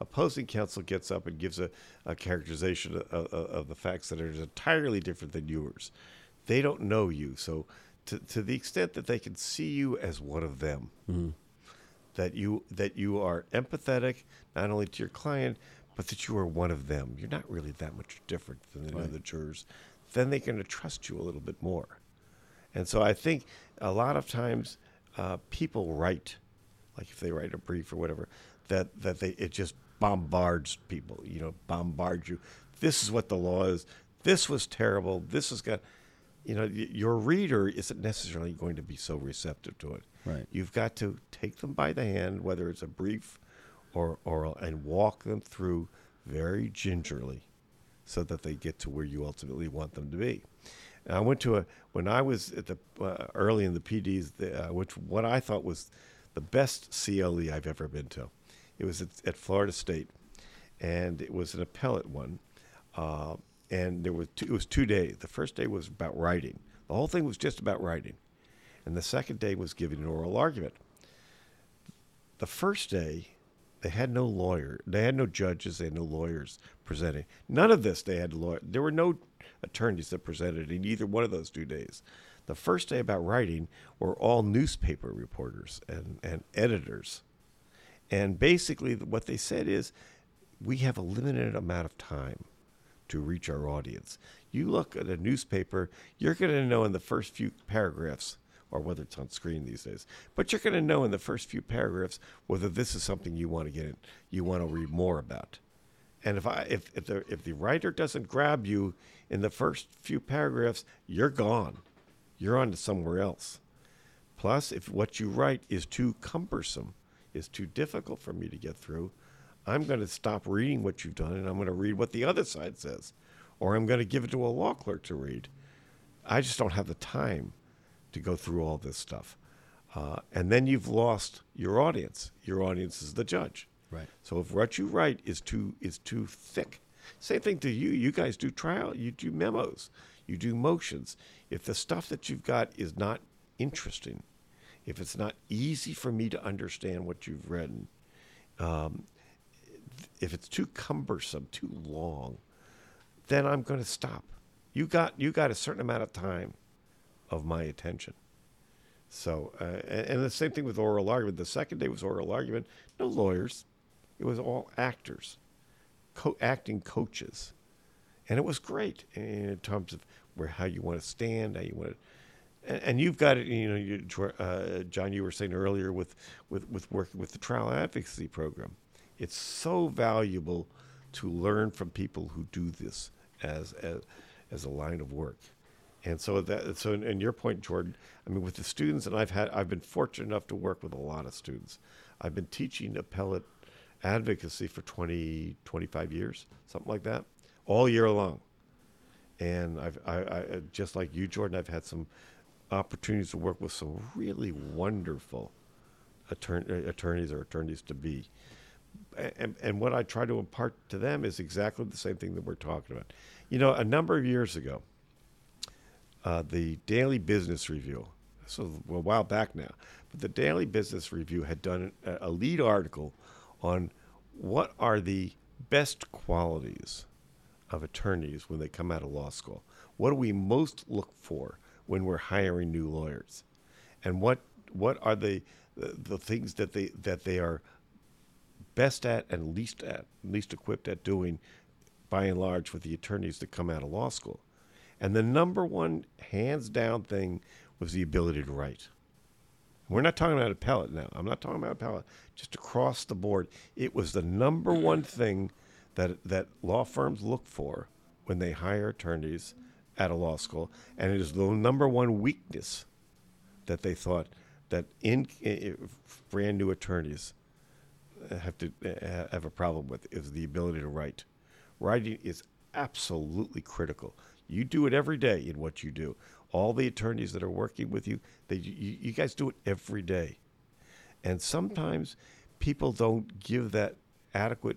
Opposing counsel gets up and gives a characterization of the facts that are entirely different than yours. They don't know you, so to the extent that they can see you as one of them, mm-hmm. that you are empathetic not only to your client, but that you are one of them. You're not really that much different than the other jurors. Then they're going to trust you a little bit more. And so I think a lot of times people write, like if they write a brief or whatever, that it just bombards people, bombards you. This is what the law is. This was terrible. This is you know, your reader isn't necessarily going to be so receptive to it. Right. You've got to take them by the hand, whether it's a brief or oral, and walk them through very gingerly so that they get to where you ultimately want them to be. And I went to when I was at the early in the PDs, which what I thought was the best CLE I've ever been to. It was at Florida State, and it was an appellate one. And there was it was 2 days. The first day was about writing. The whole thing was just about writing. And the second day was giving an oral argument. The first day, they had no lawyer. They had no judges. They had no lawyers presenting. None of this they had lawyer. There were no attorneys that presented in either one of those 2 days. The first day about writing were all newspaper reporters and editors. And basically what they said is, we have a limited amount of time to reach our audience. You look at a newspaper, you're going to know in the first few paragraphs, or whether it's on screen these days, but you're going to know in the first few paragraphs whether this is something you want to get in, you want to read more about. And if the writer doesn't grab you in the first few paragraphs, you're gone. You're on to somewhere else. Plus, if what you write is too cumbersome, is too difficult for me to get through, I'm going to stop reading what you've done, and I'm going to read what the other side says, or I'm going to give it to a law clerk to read. I just don't have the time to go through all this stuff. And then you've lost your audience. Your audience is the judge. Right. So if what you write is too thick, same thing to you. You guys do trial. You do memos. You do motions. If the stuff that you've got is not interesting, if it's not easy for me to understand what you've written, if it's too cumbersome, too long, then I'm going to stop. You got a certain amount of time of my attention. So, and the same thing with oral argument. The second day was oral argument. No lawyers. It was all actors, acting coaches. And it was great in terms of how you want to stand, how you want to. And you've got it, John, you were saying earlier with working with the trial advocacy program. It's so valuable to learn from people who do this as a line of work. And so and your point, Jordan, I mean, with the students, and I've been fortunate enough to work with a lot of students. I've been teaching appellate advocacy for 20, 25 years, something like that, all year long. And I just like you, Jordan, I've had some opportunities to work with some really wonderful attorneys to be. And what I try to impart to them is exactly the same thing that we're talking about. You know, a number of years ago, the Daily Business Review, this was a while back now, but the Daily Business Review had done a lead article on what are the best qualities of attorneys when they come out of law school. What do we most look for when we're hiring new lawyers? And what are the things that they are best at, least equipped at doing, by and large, with the attorneys that come out of law school. And the number one, hands down thing was the ability to write. We're not talking about appellate now. I'm not talking about appellate. Just across the board, it was the number one thing that law firms look for when they hire attorneys at a law school. And it is the number one weakness that they thought that brand new attorneys have to have a problem with, is the ability to write. Writing is absolutely critical. You do it every day in what you do. All the attorneys that are working with you, you guys do it every day. And sometimes people don't give that adequate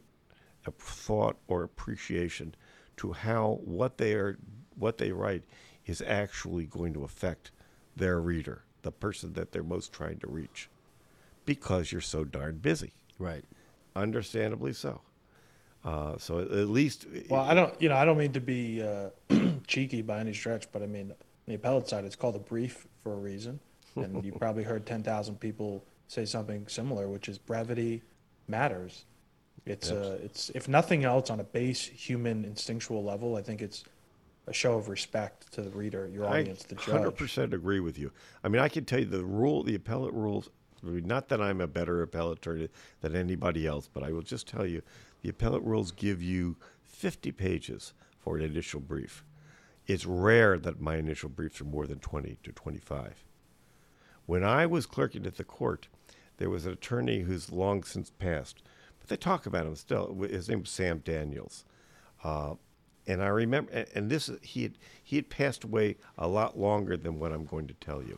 thought or appreciation to how what they write is actually going to affect their reader, the person that they're most trying to reach, because you're so darn busy. Right. Understandably so. So at least. Well, I don't mean to be cheeky by any stretch, but I mean, on the appellate side, it's called a brief for a reason. And you probably heard 10,000 people say something similar, which is brevity matters. It's if nothing else, on a base human instinctual level, I think it's a show of respect to the reader, your audience, the judge. I 100% agree with you. I mean, I can tell you the appellate rules. Not that I'm a better appellate attorney than anybody else, but I will just tell you, the appellate rules give you 50 pages for an initial brief. It's rare that my initial briefs are more than 20 to 25. When I was clerking at the court, there was an attorney who's long since passed, but they talk about him still. His name was Sam Daniels. And I remember, and this he had passed away a lot longer than what I'm going to tell you.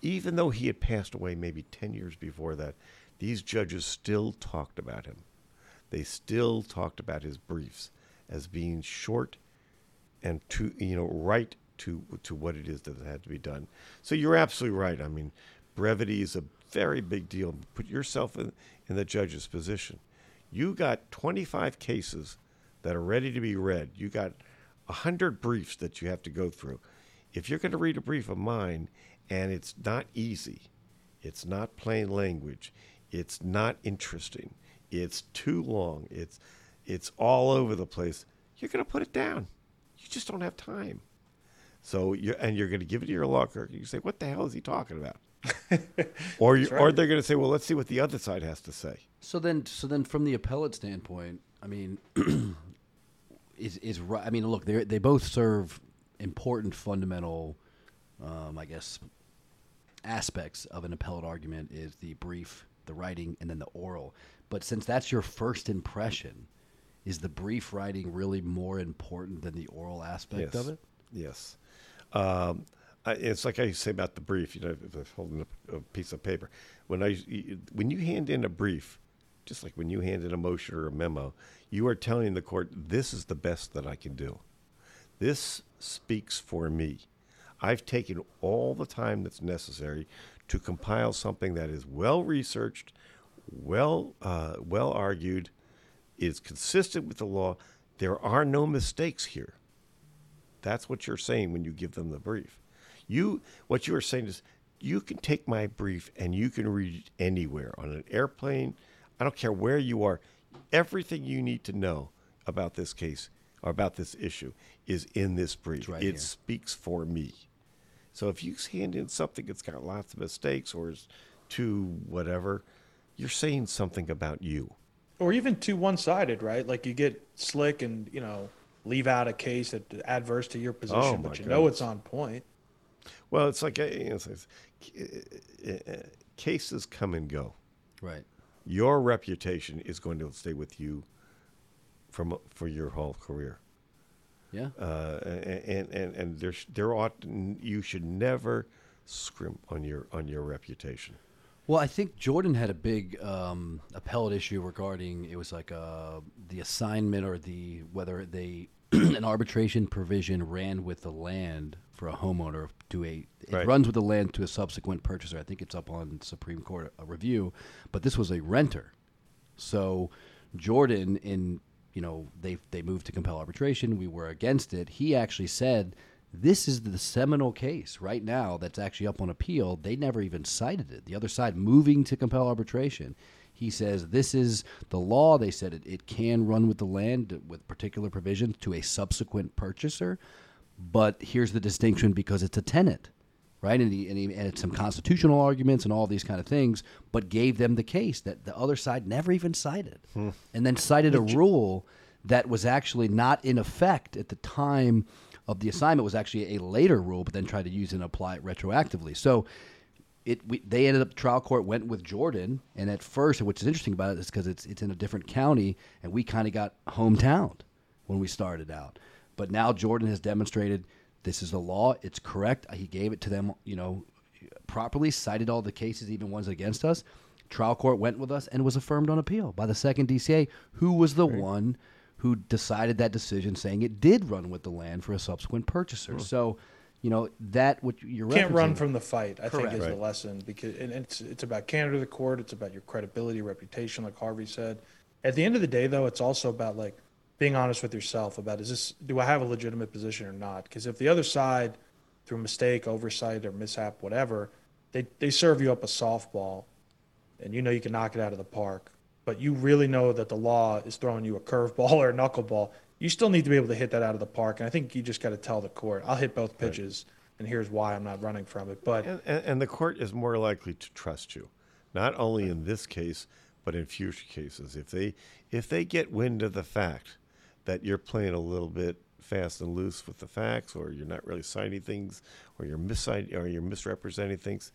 Even though he had passed away maybe 10 years before that, these judges still talked about him. They still talked about his briefs as being short and to, you know, right to what it is that had to be done. So you're absolutely right. I mean, brevity is a very big deal. Put yourself in the judge's position. You got 25 cases that are ready to be read. You got 100 briefs that you have to go through. If you're going to read a brief of mine, and it's not easy, it's not plain language, it's not interesting, it's too long, it's all over the place, you're going to put it down. You just don't have time. So you're going to give it to your law clerk. You say, "What the hell is he talking about?" Or they're going to say, "Well, let's see what the other side has to say." So then, from the appellate standpoint, I mean. Look, they both serve important fundamental, aspects of an appellate argument is the brief, the writing, and then the oral. But since that's your first impression, is the brief writing really more important than the oral aspect of it? Yes. It's like I say about the brief, you know, holding a piece of paper. When you hand in a brief, just like when you hand in a motion or a memo, you are telling the court, this is the best that I can do. This speaks for me. I've taken all the time that's necessary to compile something that is well-researched, well-argued, is consistent with the law. There are no mistakes here. That's what you're saying when you give them the brief. What you are saying is, you can take my brief and you can read it anywhere, on an airplane, I don't care where you are. Everything you need to know about this case or about this issue is in this brief. Right, it speaks for me. So if you hand in something that's got lots of mistakes or is too whatever, you're saying something about you. Or even too one-sided, right? Like you get slick and, you know, leave out a case that's adverse to your position, but you know it's on point. Well, it's like cases come and go. Right. Your reputation is going to stay with you for your whole career. Yeah. And you should never scrimp on your reputation. Well, I think Jordan had a big appellate issue regarding, it was like the assignment or whether an arbitration provision ran with the land for a homeowner it runs with the land to a subsequent purchaser. I think it's up on Supreme Court review, but this was a renter. So Jordan, they moved to compel arbitration. We were against it. He actually said, this is the seminal case right now that's actually up on appeal. They never even cited it. The other side moving to compel arbitration. He says this is the law. They said it can run with the land with particular provisions to a subsequent purchaser, but here's the distinction because it's a tenant, right? And he had some constitutional arguments and all these kind of things, but gave them the case that the other side never even cited, and then cited a rule that was actually not in effect at the time of the assignment. It was actually a later rule, but then tried to use and apply it retroactively. So. They ended up, trial court went with Jordan, and at first, which is interesting about it is because it's in a different county, and we kind of got hometowned when we started out. But now Jordan has demonstrated this is the law, it's correct. He gave it to them, properly, cited all the cases, even ones against us. Trial court went with us and was affirmed on appeal by the Second DCA, who was the one who decided that decision, saying it did run with the land for a subsequent purchaser. Sure. So. That what you're can't run from the fight. I think is the lesson because it's about candor to the court. It's about your credibility, reputation, like Harvey said. At the end of the day, though, it's also about like being honest with yourself about do I have a legitimate position or not? Because if the other side, through mistake, oversight, or mishap, whatever, they serve you up a softball, and you can knock it out of the park, but you really know that the law is throwing you a curveball or a knuckleball. You still need to be able to hit that out of the park. And I think you just got to tell the court, I'll hit both pitches, and here's why I'm not running from it. But and the court is more likely to trust you, not only in this case, but in future cases. If they get wind of the fact that you're playing a little bit fast and loose with the facts, or you're not really citing things, or you're misrepresenting things,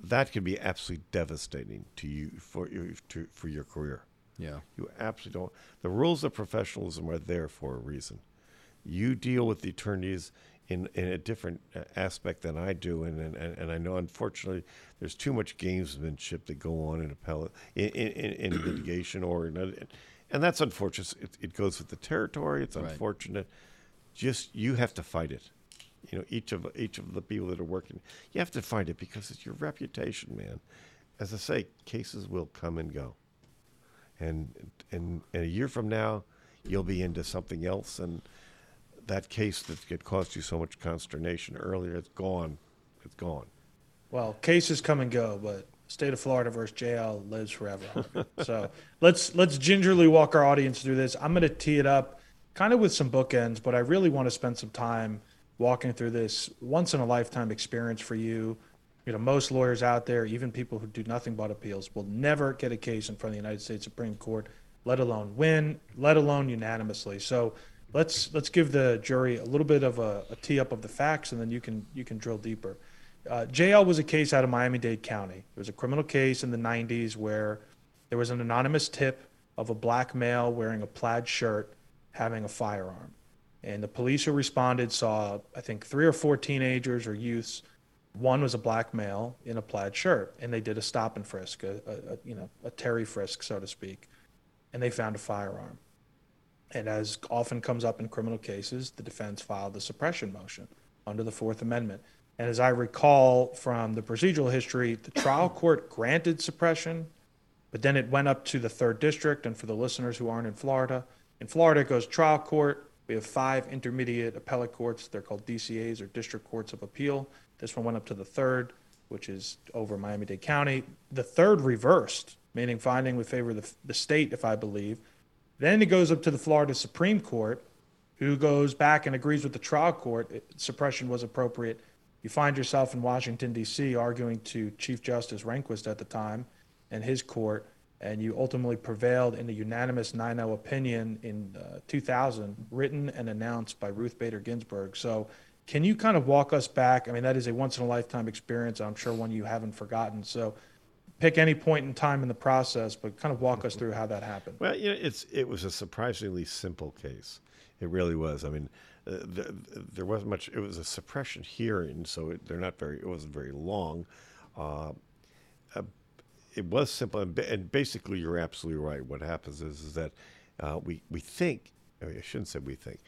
that could be absolutely devastating to you for your career. Yeah, you absolutely don't. The rules of professionalism are there for a reason. You deal with the attorneys in a different aspect than I do, and I know unfortunately there's too much gamesmanship that go on in appellate in litigation or in, and that's unfortunate. It goes with the territory. It's unfortunate. Right. Just you have to fight it. You know, each of the people that are working, you have to fight it because it's your reputation, man. As I say, cases will come and go, and a year from now, you'll be into something else and. That case that had caused you so much consternation earlier, it's gone. It's gone. Well, cases come and go, but state of Florida versus J.L. lives forever. So let's gingerly walk our audience through this. I'm going to tee it up kind of with some bookends, but I really want to spend some time walking through this once-in-a-lifetime experience for you. You know, most lawyers out there, even people who do nothing but appeals, will never get a case in front of the United States Supreme Court, let alone win, let alone unanimously. So let's give the jury a little bit of a tee up of the facts, and then you can drill deeper. J.L. was a case out of Miami-Dade County. It was a criminal case in the 90s where there was an anonymous tip of a black male wearing a plaid shirt having a firearm. And the police who responded saw, I think, 3 or 4 teenagers or youths. One was a black male in a plaid shirt, and they did a stop and frisk, a Terry frisk, so to speak, and they found a firearm. And as often comes up in criminal cases, the defense filed a suppression motion under the Fourth Amendment. And as I recall from the procedural history, the trial court granted suppression, but then it went up to the Third District. And for the listeners who aren't in Florida it goes trial court. We have 5 intermediate appellate courts. They're called DCAs, or District Courts of Appeal. This one went up to the Third, which is over Miami-Dade County. The Third reversed, meaning finding with favor of the state, if I believe. Then it goes up to the Florida Supreme Court, who goes back and agrees with the trial court. Suppression was appropriate. You find yourself in Washington, D.C., arguing to Chief Justice Rehnquist at the time and his court, and you ultimately prevailed in a unanimous 9-0 opinion in 2000, written and announced by Ruth Bader Ginsburg. So can you kind of walk us back? I mean, that is a once-in-a-lifetime experience. I'm sure one you haven't forgotten. So pick any point in time in the process, but kind of walk us through how that happened. Well, you know, it was a surprisingly simple case. It really was. I mean, there wasn't much. It was a suppression hearing, so it wasn't very long. It was simple, and basically, you're absolutely right. What happens is that we think. I mean, I shouldn't say we think.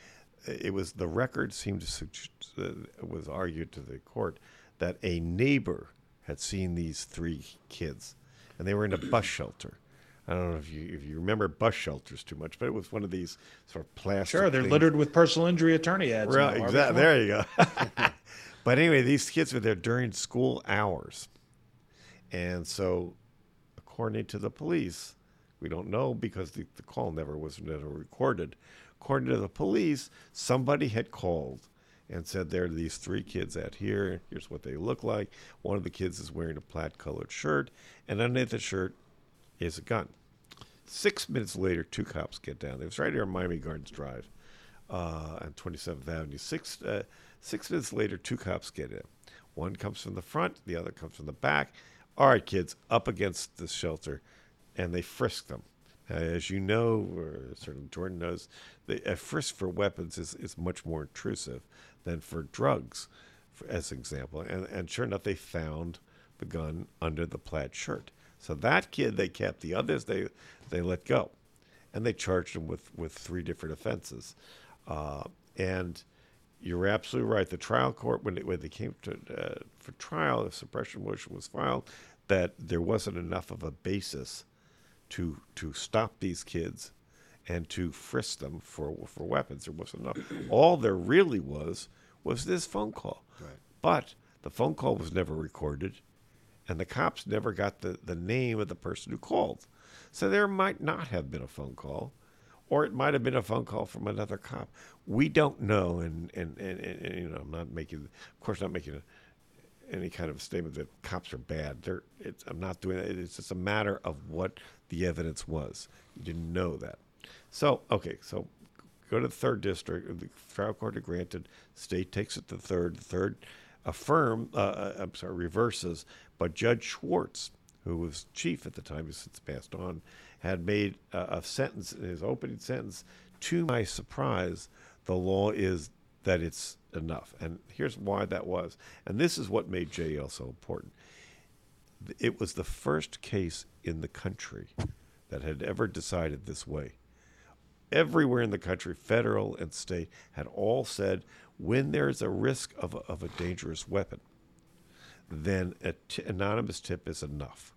It was the record seemed to suggest, was argued to the court that a neighbor had seen these 3 kids, and they were in a bus shelter. I don't know if you remember bus shelters too much, but it was one of these sort of plastic. Sure, they're things. Littered with personal injury attorney ads. Right, exactly. There you go. But anyway, these kids were there during school hours, and so, according to the police, we don't know because the call never was recorded. According to the police, somebody had called and said, there are these 3 kids out here. Here's what they look like. One of the kids is wearing a plaid-colored shirt, and underneath the shirt is a gun. 6 minutes later, 2 cops get down. It was right here on Miami Gardens Drive on 27th Avenue. 6 minutes later, 2 cops get in. One comes from the front. The other comes from the back. All right, kids, up against the shelter, and they frisk them. As you know, or certainly Jordan knows, a frisk for weapons is much more intrusive than for drugs, as an example. And sure enough, they found the gun under the plaid shirt. So that kid they kept. The others they let go. And they charged him with 3 different offenses. And you're absolutely right. The trial court, when they came to for trial, a suppression motion was filed, that there wasn't enough of a basis to stop these kids and to frisk them for weapons. There wasn't enough. All there really was this phone call. Right. But the phone call was never recorded, and the cops never got the name of the person who called. So there might not have been a phone call, or it might have been a phone call from another cop. We don't know, and you know, I'm not making, of course, any kind of statement that cops are bad. I'm not doing that. It's just a matter of what the evidence was. You didn't know that. So, okay, so Go to the third district. The trial court had granted. State takes it to the third. The third reverses. But Judge Schwartz, who was chief at the time, who's since passed on, had made a sentence, his opening sentence, to my surprise, the law is that it's enough. And here's why that was. And this is what made J.L. so important. It was the first case in the country that had ever decided this way. Everywhere in the country, federal and state, had all said, when there's a risk of a dangerous weapon, then an anonymous tip is enough.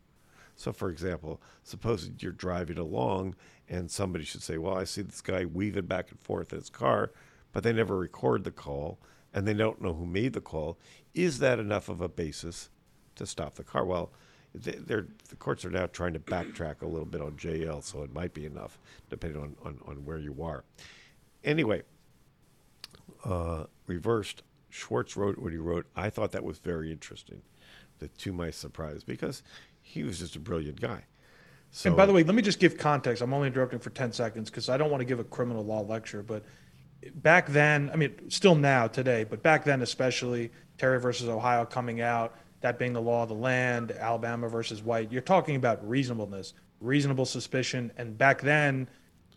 So, for example, suppose you're driving along and somebody should say, well, I see this guy weaving back and forth in his car, but they never record the call and they don't know who made the call. Is that enough of a basis to stop the car? Well, the courts are now trying to backtrack a little bit on J.L., so it might be enough, depending on where you are. Anyway, reversed. Schwartz wrote what he wrote. I thought that was very interesting, to my surprise, because he was just a brilliant guy. So, and by the way, let me just give context. I'm only interrupting for 10 seconds because I don't want to give a criminal law lecture, but back then, I mean, still now today, but back then especially, Terry versus Ohio coming out, that being the law of the land, Alabama versus White, you're talking about reasonableness, reasonable suspicion. And back then,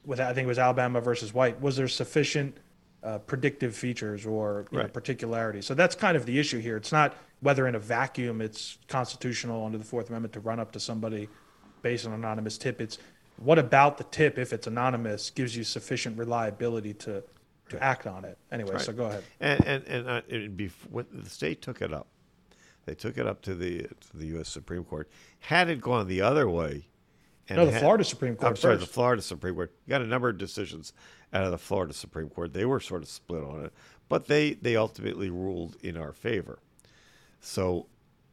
with I think it was Alabama versus White, was there sufficient predictive features or particularity? So that's kind of the issue here. It's not whether in a vacuum it's constitutional under the Fourth Amendment to run up to somebody based on an anonymous tip. It's what about the tip, if it's anonymous, gives you sufficient reliability to act on it. Anyway, so go ahead. And before, the state took it up. They took it up to the U.S. Supreme Court. Had it gone the other way, Florida Supreme Court. I'm sorry, the Florida Supreme Court. You got a number of decisions out of the Florida Supreme Court. They were sort of split on it, but they ultimately ruled in our favor. So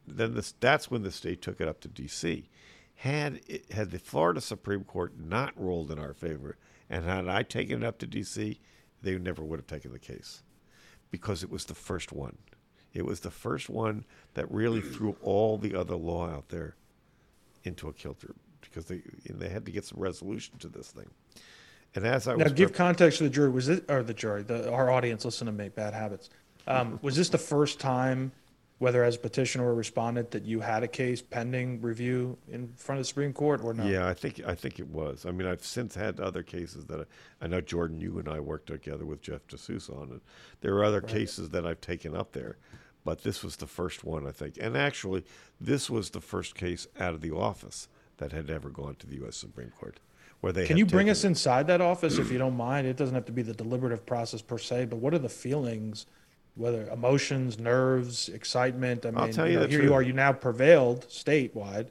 then that's when the state took it up to D.C. Had the Florida Supreme Court not ruled in our favor, and had I taken it up to D.C., they never would have taken the case, because it was the first one. It was the first one that really threw all the other law out there into a kilter, because they had to get some resolution to this thing. And as I now was give context to the jury, was it or the jury, our audience, listen to me, bad habits. Was this the first time, whether as petitioner or respondent, that you had a case pending review in front of the Supreme Court or not? Yeah, I think it was. I mean, I've since had other cases that I know, Jordan, you and I worked together with Jeff DeSouza on it. There are other cases that I've taken up there, but this was the first one, I think. And actually, this was the first case out of the office that had ever gone to the U.S. Supreme Court. Can you bring us inside that office if you don't mind? It doesn't have to be the deliberative process per se, but what are the feelings, whether emotions, nerves, excitement? I mean, I'll tell you the truth. Here you are, you now prevailed statewide.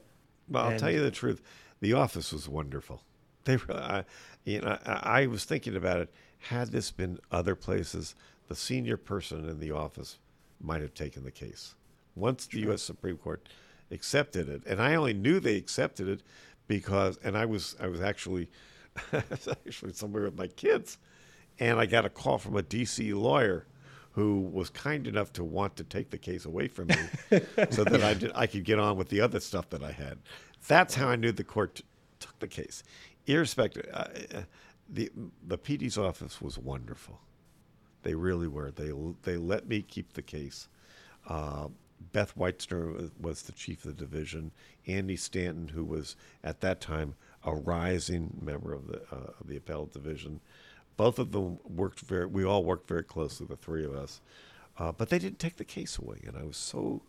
Well, I'll tell you the truth. The office was wonderful. I was thinking about it. Had this been other places, the senior person in the office might have taken the case. Once the U.S. Supreme Court accepted it, and I only knew they accepted it because, and I was actually somewhere with my kids, and I got a call from a D.C. lawyer who was kind enough to want to take the case away from me so that I could get on with the other stuff that I had. That's how I knew the court took the case. Irrespective, the PD's office was wonderful. They really were. They let me keep the case. Beth Weitzner was the chief of the division. Andy Stanton, who was at that time a rising member of the appellate division, both of them we all worked very closely, the three of us, but they didn't take the case away, and I was so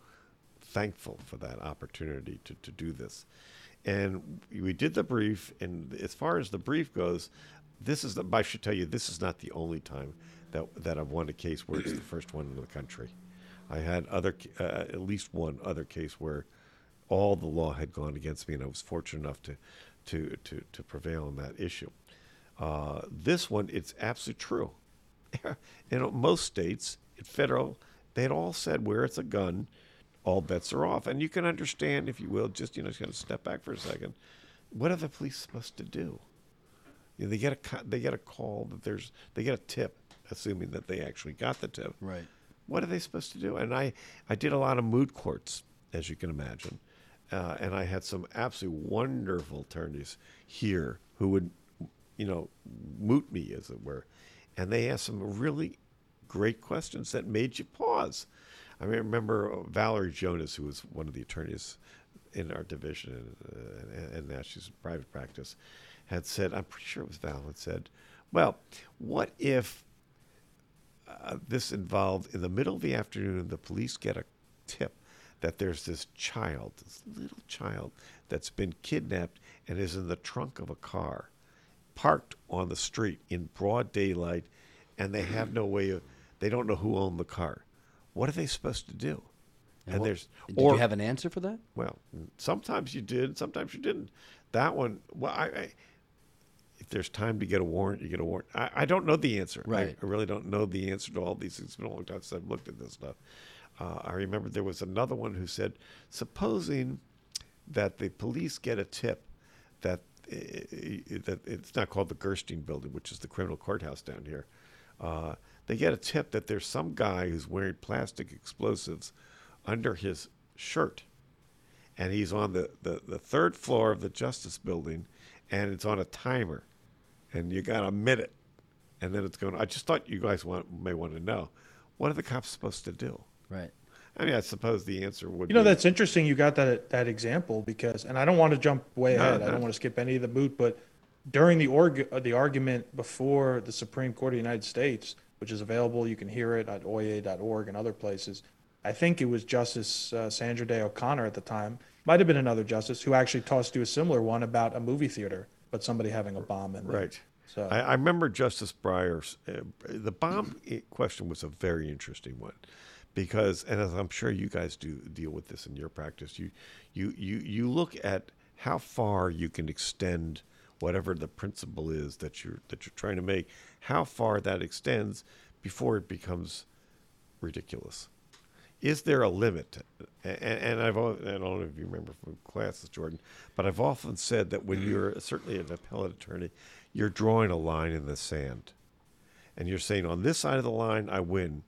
thankful for that opportunity to do this. And we did the brief, and as far as the brief goes, I should tell you, this is not the only time that I've won a case where it's the first one in the country. I had at least one other case where all the law had gone against me, and I was fortunate enough to prevail on that issue. This one, it's absolutely true. In most states, federal, they had all said where it's a gun, all bets are off. And you can understand, if you will, just kind of step back for a second. What are the police supposed to do? You know, they get a call that they get a tip, assuming that they actually got the tip. Right. What are they supposed to do? And I did a lot of moot courts, as you can imagine. And I had some absolutely wonderful attorneys here who would, moot me, as it were. And they asked some really great questions that made you pause. I mean, I remember Valerie Jonas, who was one of the attorneys in our division, and now she's in private practice, had said, I'm pretty sure it was Val, had said, well, what if this involved in the middle of the afternoon, the police get a tip that there's this child, this little child that's been kidnapped and is in the trunk of a car, parked on the street in broad daylight, and they have no way of, they don't know who owned the car. What are they supposed to do? And there's, did you have an answer for that? Well, sometimes you did, sometimes you didn't. That one, well, if there's time to get a warrant, you get a warrant. I don't know the answer. Right. I really don't know the answer to all these things. It's been a long time since I've looked at this stuff. I remember there was another one who said, supposing that the police get a tip that it's not called the Gerstein Building, which is the criminal courthouse down here. They get a tip that there's some guy who's wearing plastic explosives under his shirt, and he's on the third floor of the Justice Building, and it's on a timer, and you got a minute, and then it's going. I just thought you guys may want to know, what are the cops supposed to do? Right. I mean, I suppose the answer would be... that's interesting you got that example, because, and I don't want to jump way ahead. No. I don't want to skip any of the moot, but during the argument before the Supreme Court of the United States, which is available, you can hear it at oia.org and other places, I think it was Justice Sandra Day O'Connor at the time, might have been another justice, who actually tossed you a similar one about a movie theater, but somebody having a bomb in there. Right. So I remember Justice Breyer, the bomb question was a very interesting one, because, and as I'm sure you guys do deal with this in your practice, you look at how far you can extend whatever the principle is that you're trying to make, how far that extends before it becomes ridiculous. Is there a limit? And I don't know if you remember from classes, Jordan, but I've often said that when you're certainly an appellate attorney, you're drawing a line in the sand. And you're saying, on this side of the line, I win.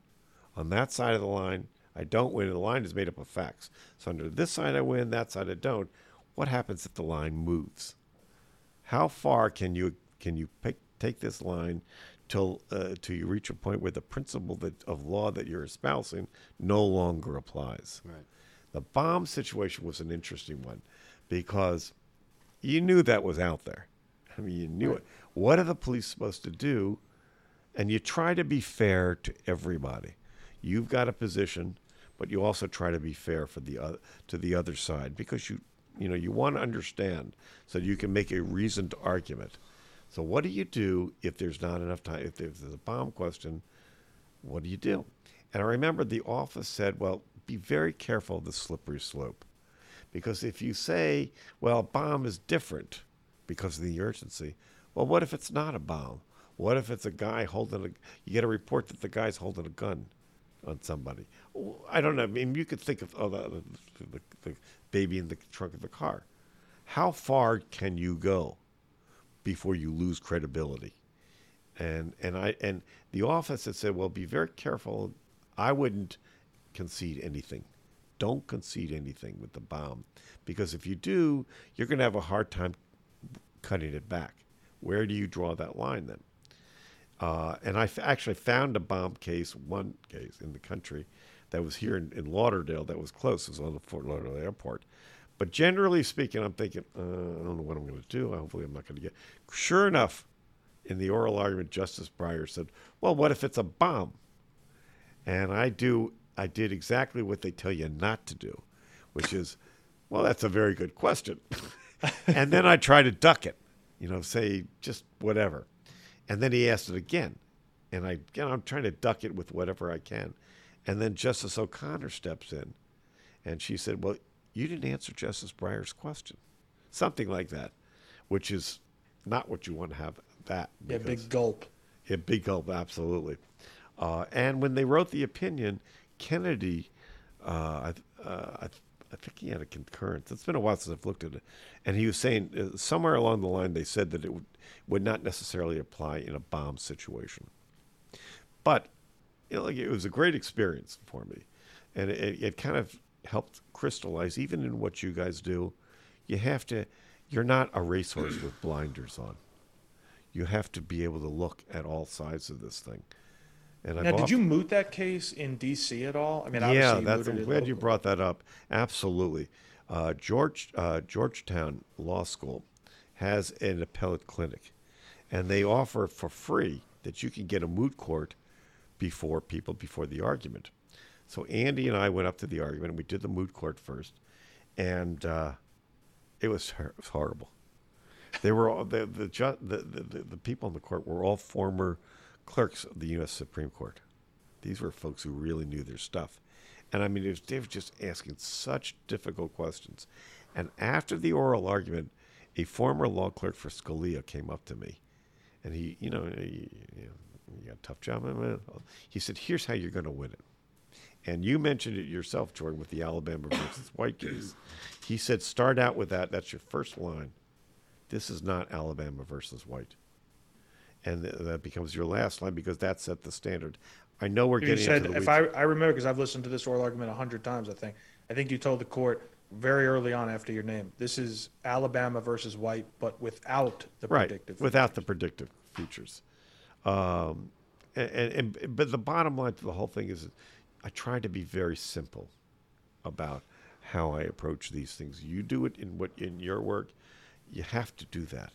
On that side of the line, I don't win. The line is made up of facts. So under this side, I win, that side, I don't. What happens if the line moves? How far can you take this line till you reach a point where the principle of law that you're espousing no longer applies? Right. The bomb situation was an interesting one, because you knew that was out there. I mean, you knew it. What are the police supposed to do? And you try to be fair to everybody. You've got a position, but you also try to be fair for the other side, because you want to understand so you can make a reasoned argument. So what do you do if there's not enough time? If there's a bomb question, what do you do? And I remember the office said, well, be very careful of the slippery slope, because if you say, well, a bomb is different because of the urgency, well, what if it's not a bomb? What if it's a guy you get a report that the guy's holding a gun on somebody? I don't know. I mean, you could think of the baby in the trunk of the car. How far can you go before you lose credibility? And the office had said, well, be very careful. I wouldn't concede anything. Don't concede anything with the bomb, because if you do, you're going to have a hard time cutting it back. Where do you draw that line then? And I actually found a bomb case, one case in the country, that was here in Lauderdale that was close. It was on the Fort Lauderdale airport. But generally speaking, I'm thinking, I don't know what I'm going to do. Hopefully I'm not going to get. Sure enough, in the oral argument, Justice Breyer said, well, what if it's a bomb? And I did exactly what they tell you not to do, which is, well, that's a very good question. And then I try to duck it, say just whatever. And then he asked it again, and I'm trying to duck it with whatever I can. And then Justice O'Connor steps in, and she said, well, you didn't answer Justice Breyer's question. Something like that, which is not what you want to have that. Yeah, big gulp. Yeah, big gulp, absolutely. And when they wrote the opinion, Kennedy, I think he had a concurrence. It's been a while since I've looked at it. And he was saying somewhere along the line they said that it would not necessarily apply in a bomb situation. But it was a great experience for me. And it kind of helped crystallize, even in what you guys do, you're not a racehorse with blinders on. you have to be able to look at all sides of this thing. And now, did you moot that case in D.C. at all? I mean, obviously I'm glad you brought that up. Absolutely. Georgetown Law School has an appellate clinic, and they offer for free that you can get a moot court before the argument. So Andy and I went up to the argument, and we did the moot court first, and it was horrible. They were all, the people in the court were all former clerks of the U.S. Supreme Court. These were folks who really knew their stuff. And I mean, they were just asking such difficult questions. And after the oral argument, a former law clerk for Scalia came up to me. And he got a tough job. He said, here's how you're going to win it. And you mentioned it yourself, Jordan, with the Alabama versus White case. He said, start out with that. That's your first line. This is not Alabama versus White. And that becomes your last line because that set the standard. I know we're getting into the weeds. I remember because I've listened to this oral argument 100 times, I think. I think you told the court very early on after your name, this is Alabama versus White, but without the predictive features. Without the predictive features. But the bottom line to the whole thing is I try to be very simple about how I approach these things. You do it in your work. You have to do that.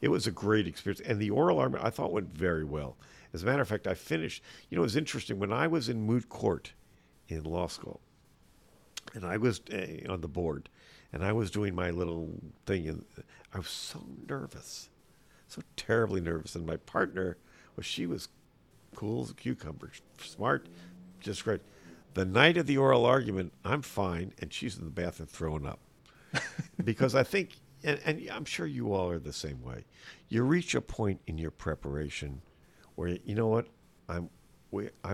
It was a great experience. And the oral argument, I thought, went very well. As a matter of fact, I finished. You know, it was interesting. When I was in moot court in law school, and I was on the board, and I was doing my little thing, and I was so nervous, so terribly nervous. And my partner, well, she was cool as a cucumber, smart, just great. The night of the oral argument, I'm fine, and she's in the bathroom throwing up. Because I think... And I'm sure you all are the same way. You reach a point in your preparation where, you know what, I'm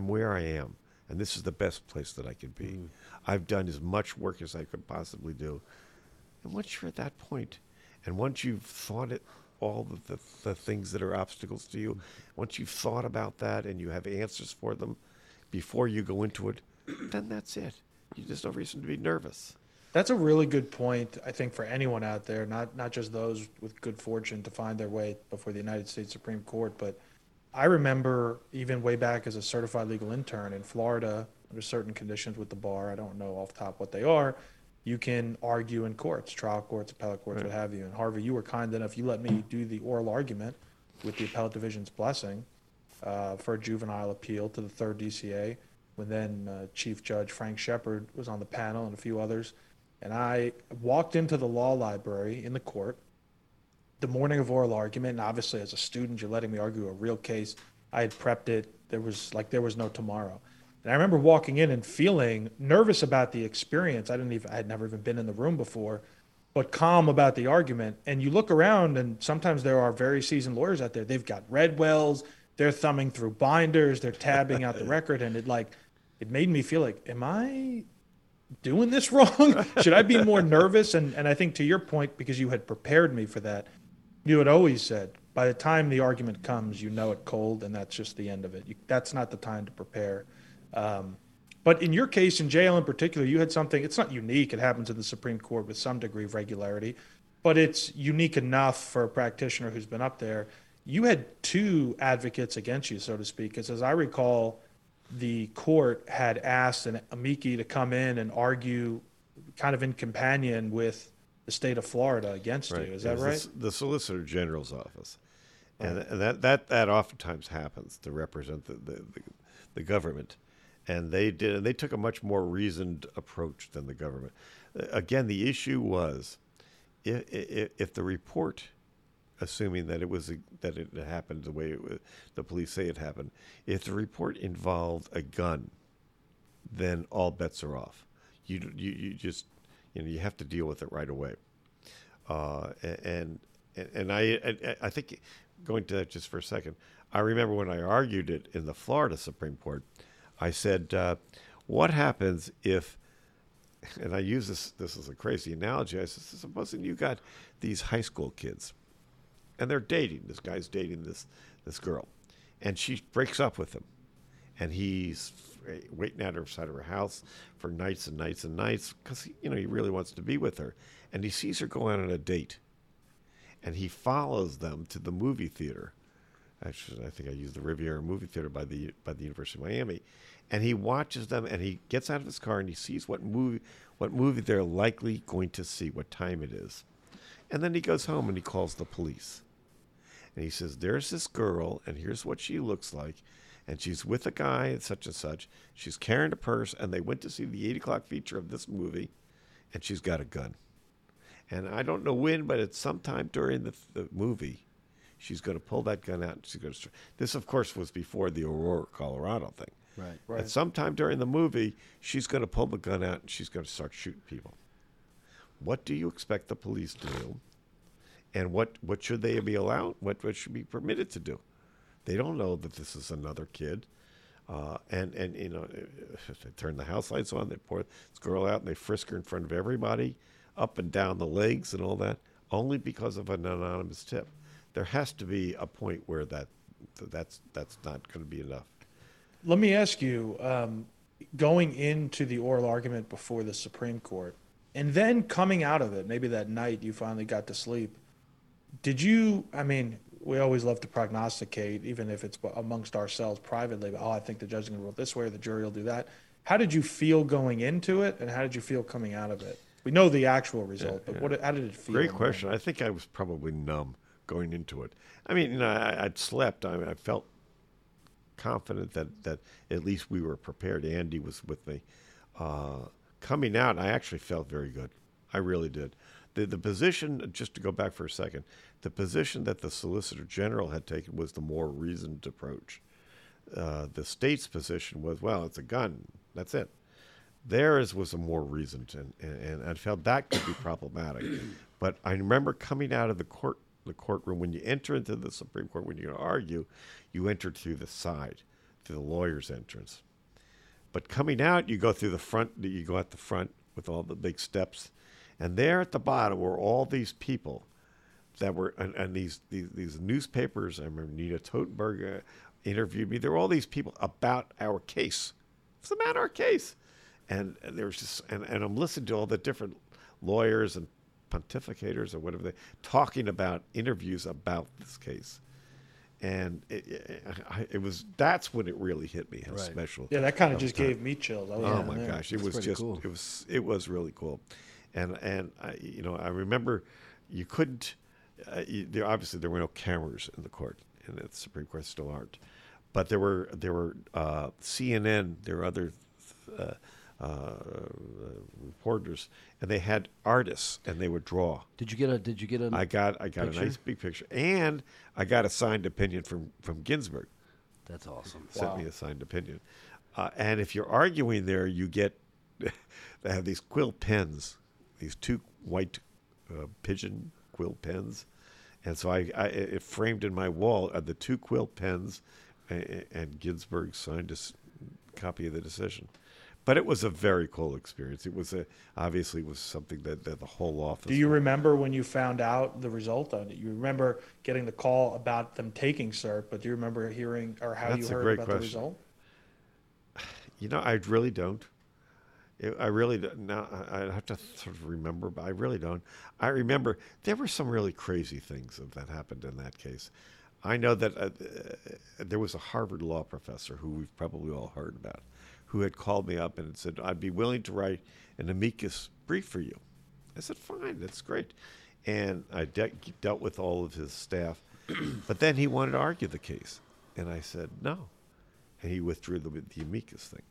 where I am, and this is the best place that I could be. Mm. I've done as much work as I could possibly do. And once you're at that point, and once you've thought it, all the things that are obstacles to you, once you've thought about that and you have answers for them before you go into it, then that's it. You just have no reason to be nervous. That's a really good point, I think, for anyone out there, not just those with good fortune to find their way before the United States Supreme Court. But I remember even way back as a certified legal intern in Florida, under certain conditions with the bar, I don't know off top what they are, you can argue in courts, trial courts, appellate courts, right. What have you. And Harvey, you were kind enough, you let me do the oral argument with the appellate division's blessing for a juvenile appeal to the Third DCA, when then Chief Judge Frank Shepard was on the panel and a few others. And I walked into the law library in the court the morning of oral argument. And obviously, as a student, you're letting me argue a real case. I had prepped it. There was no tomorrow. And I remember walking in and feeling nervous about the experience. I had never even been in the room before, but calm about the argument. And you look around, and sometimes there are very seasoned lawyers out there. They've got Redwells. They're thumbing through binders. They're tabbing out the record. And it made me feel like, am I doing this wrong? Should I be more nervous? And I think, to your point, because you had prepared me for that, you had always said, by the time the argument comes, you know it cold, and that's just the end of it. That's not the time to prepare. But in your case, in J.L. in particular, you had something, it's not unique. It happens in the Supreme Court with some degree of regularity, but it's unique enough for a practitioner who's been up there. You had two advocates against you, so to speak, because as I recall, the court had asked an amici to come in and argue kind of in companion with the state of Florida against you. Is that right? The Solicitor General's office. And that oftentimes happens to represent the government. And they did, and they took a much more reasoned approach than the government. Again, the issue was if the report, assuming that it happened the way the police say it happened, if the report involved a gun, then all bets are off. You just, you have to deal with it right away. And I think, going to that just for a second, I remember when I argued it in the Florida Supreme Court, I said, what happens if, and I use this is a crazy analogy, I said, supposing you got these high school kids, and they're dating. This guy's dating this girl, and she breaks up with him, and he's waiting at her outside of her house for nights and nights and nights because he really wants to be with her, and he sees her go out on a date, and he follows them to the movie theater I think I used the Riviera Movie Theater by the University of Miami, and he watches them, and he gets out of his car and he sees what movie they're likely going to see, what time it is. And then he goes home and he calls the police. And he says, there's this girl, and here's what she looks like, and she's with a guy and such, she's carrying a purse, and they went to see the 8 o'clock feature of this movie, and she's got a gun. And I don't know when, but it's sometime during the movie, she's going to pull that gun out. And she's going to. This, of course, was before the Aurora, Colorado thing. Right. At some time during the movie, she's going to pull the gun out, and she's going to start shooting people. What do you expect the police to do? And what should they be allowed? What should be permitted to do? They don't know that this is another kid. And you know, they turn the house lights on, they pour this girl out, and they frisk her in front of everybody, up and down the legs and all that, only because of an anonymous tip. There has to be a point where that's not going to be enough. Let me ask you, going into the oral argument before the Supreme Court, and then coming out of it, maybe that night you finally got to sleep, did you, I mean, we always love to prognosticate, even if it's amongst ourselves privately, but, oh, I think the judge is going to rule this way or the jury will do that. How did you feel going into it, and how did you feel coming out of it? We know the actual result, but how did it feel? Great question. I think I was probably numb going into it. I mean, you know, I'd slept. I mean, I felt confident that at least we were prepared. Andy was with me. Coming out, I actually felt very good. I really did. The position, just to go back for a second, the position that the Solicitor General had taken was the more reasoned approach. The state's position was, well, it's a gun. That's it. Theirs was a more reasoned, and I felt that could be problematic. But I remember coming out of the courtroom, when you enter into the Supreme Court, when you're going to argue, you enter through the side, through the lawyer's entrance. But coming out, you go through the front, you go out the front with all the big steps. And there at the bottom were all these people that were, and these newspapers. I remember Nina Totenberg interviewed me. There were all these people about our case. It's about our case. And there was just, and I'm listening to all the different lawyers and pontificators or whatever, they talking about interviews about this case. And it was, that's when it really hit me how right. special. Yeah, that kind of just gave me chills. Oh my gosh. It was just, cool. it was really cool. And I, you know, I remember you couldn't, there obviously there were no cameras in the court, and the Supreme Court still aren't, but there were CNN, there were other reporters, and they had artists, and they would draw. Did you get a? I got picture? A nice big picture, and I got a signed opinion from Ginsburg. That's awesome. Sent me a signed opinion, and if you're arguing there, you get they have these quill pens. These two white pigeon quill pens, and so it framed in my wall are the two quill pens, and Ginsburg signed a copy of the decision. But it was a very cool experience. It was obviously something that the whole office. Do you remember when you found out the result on it? You remember getting the call about them taking cert, but do you remember hearing or how you heard about the result? You know, I really don't. I really don't. Now I have to sort of remember, but I really don't. I remember there were some really crazy things that happened in that case. I know that there was a Harvard law professor who we've probably all heard about, who had called me up and said, I'd be willing to write an amicus brief for you. I said, fine, that's great. And I dealt with all of his staff. But then he wanted to argue the case. And I said, no. And he withdrew the amicus thing.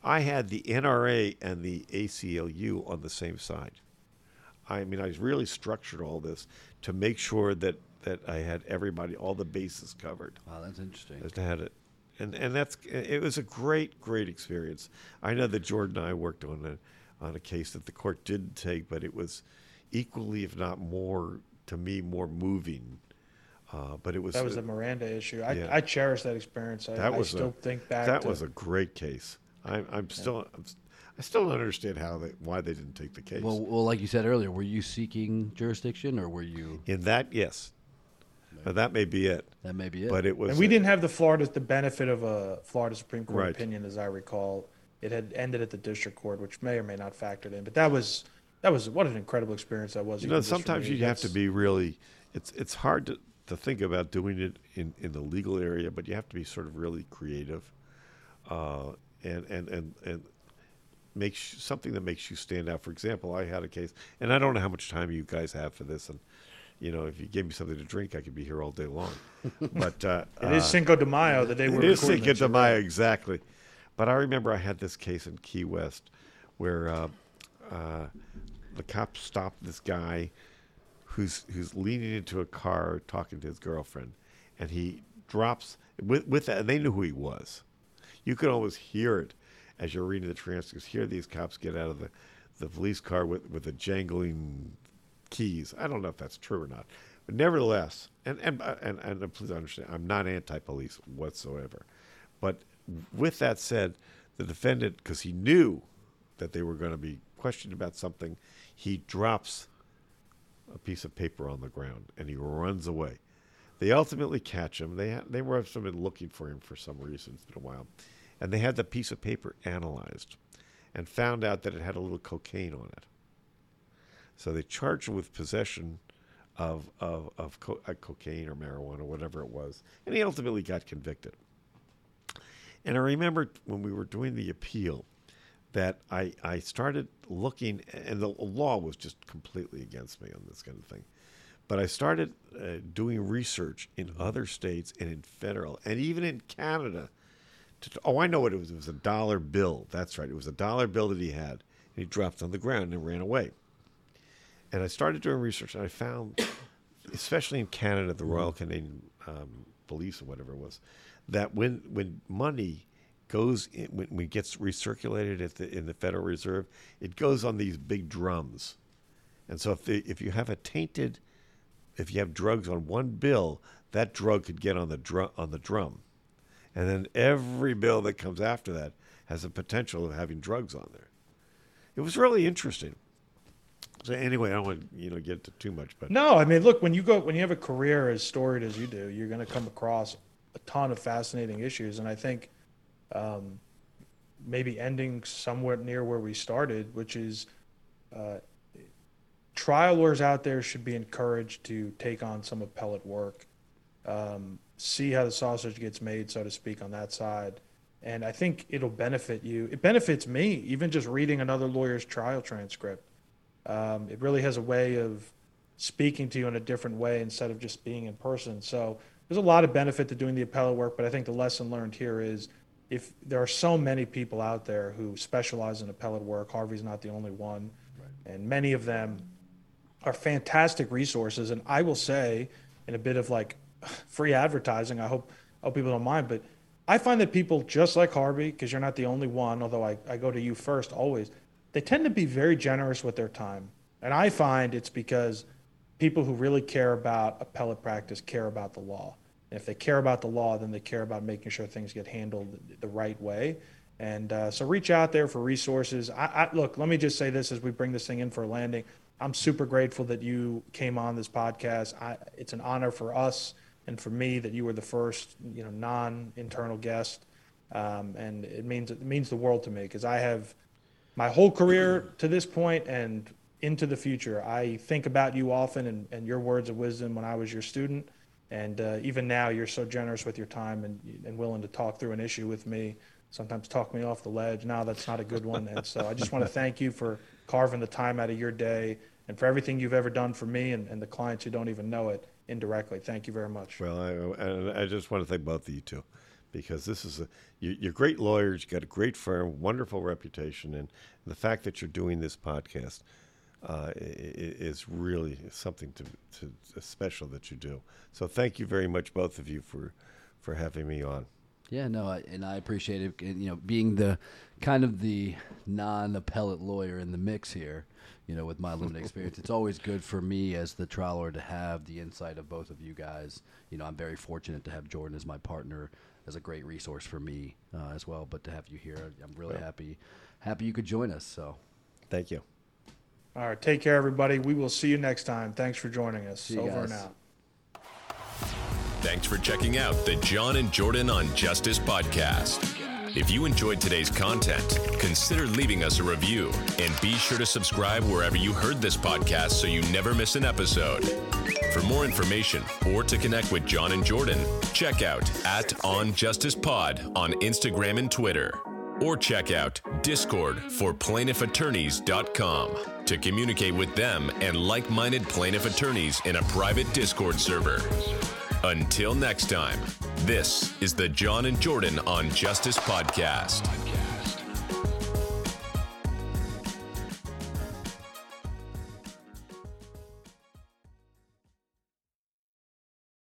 I had the NRA and the ACLU on the same side. I mean, I really structured all this to make sure that I had everybody, all the bases covered. Wow, that's interesting. I had it. And it was a great, great experience. I know that Jordan and I worked on a case that the court didn't take, but it was equally, if not more, to me, more moving. But it was that was the Miranda issue. I cherish that experience. I still think back. That was a great case. I still don't understand why they didn't take the case. Well, like you said earlier, were you seeking jurisdiction, or were you in that? Yes. But that may be it. But it was, and we didn't have the benefit of a Florida Supreme Court opinion, as I recall. It had ended at the district court, which may or may not factored in. But that was what an incredible experience that was. You know, sometimes you have to be really. It's hard to to think about doing it in the legal area, but you have to be sort of really creative and make something that makes you stand out. For example, I had a case, and I don't know how much time you guys have for this, and you know, if you gave me something to drink, I could be here all day long. But it is Cinco de Mayo, the day we're recording. It is Cinco de Mayo, exactly. But I remember I had this case in Key West where the cops stopped this guy who's leaning into a car talking to his girlfriend, and he drops with that. And they knew who he was. You could always hear it as you're reading the transcripts. Here, these cops get out of the police car with a jangling keys. I don't know if that's true or not, but nevertheless, and please understand, I'm not anti-police whatsoever. But with that said, the defendant, because he knew that they were going to be questioned about something, he drops a piece of paper on the ground and he runs away. They ultimately catch him. They were been looking for him for some reason. It's been a while, and they had the piece of paper analyzed and found out that it had a little cocaine on it. So they charged him with possession of cocaine or marijuana, whatever it was, and he ultimately got convicted. And I remember when we were doing the appeal that I started looking, and the law was just completely against me on this kind of thing, but I started doing research in other states and in federal, and even in Canada. I know what it was. It was a dollar bill. That's right. It was a dollar bill that he had, and he dropped on the ground and ran away. And I started doing research, and I found, especially in Canada, the Royal Canadian Police or whatever it was, that when money goes in, when it gets recirculated in the Federal Reserve, it goes on these big drums. And so if you have drugs on one bill, that drug could get on the drum, and then every bill that comes after that has the potential of having drugs on there. It was really interesting. So anyway, I don't want to get into too much, but no, I mean, look, when you have a career as storied as you do, you're going to come across a ton of fascinating issues, and I think maybe ending somewhere near where we started, which is trial lawyers out there should be encouraged to take on some appellate work, see how the sausage gets made, so to speak, on that side. And I think it'll benefit you. It benefits me, even just reading another lawyer's trial transcript. It really has a way of speaking to you in a different way instead of just being in person. So there's a lot of benefit to doing the appellate work, but I think the lesson learned here is if there are so many people out there who specialize in appellate work, Harvey's not the only one, right. And many of them are fantastic resources. And I will say, in a bit of like free advertising, I hope people don't mind, but I find that people just like Harvey, because you're not the only one, although I go to you first always, they tend to be very generous with their time. And I find it's because people who really care about appellate practice care about the law. And if they care about the law, then they care about making sure things get handled the right way. And so reach out there for resources. Look, let me just say this as we bring this thing in for a landing. I'm super grateful that you came on this podcast. It's an honor for us and for me that you were the first, non-internal guest. And it means the world to me, because I have my whole career to this point and into the future, I think about you often and your words of wisdom when I was your student. And even now, you're so generous with your time and willing to talk through an issue with me, sometimes talk me off the ledge. Now that's not a good one. And so I just want to thank you for carving the time out of your day and for everything you've ever done for me and the clients who don't even know it indirectly. Thank you very much. Well, I just want to thank both of you two, because this is you're great lawyers, you got a great firm, wonderful reputation, and the fact that you're doing this podcast is really something to special that you do. So thank you very much, both of you, for having me on. Yeah, no, and I appreciate it. Being the kind of the non-appellate lawyer in the mix here, with my limited experience, it's always good for me as the trial lawyer to have the insight of both of you guys. I'm very fortunate to have Jordan as my partner, as a great resource for me as well. But to have you here, I'm really happy you could join us. So, thank you. All right, take care, everybody. We will see you next time. Thanks for joining us. See Over and out. Thanks for checking out the John and Jordan on Justice podcast. If you enjoyed today's content, consider leaving us a review and be sure to subscribe wherever you heard this podcast so you never miss an episode. For more information or to connect with John and Jordan, check out @OnJusticePod on Instagram and Twitter. Or check out discord4plaintiffattorneys.com to communicate with them and like-minded plaintiff attorneys in a private Discord server. Until next time, this is the John and Jordan on Justice Podcast.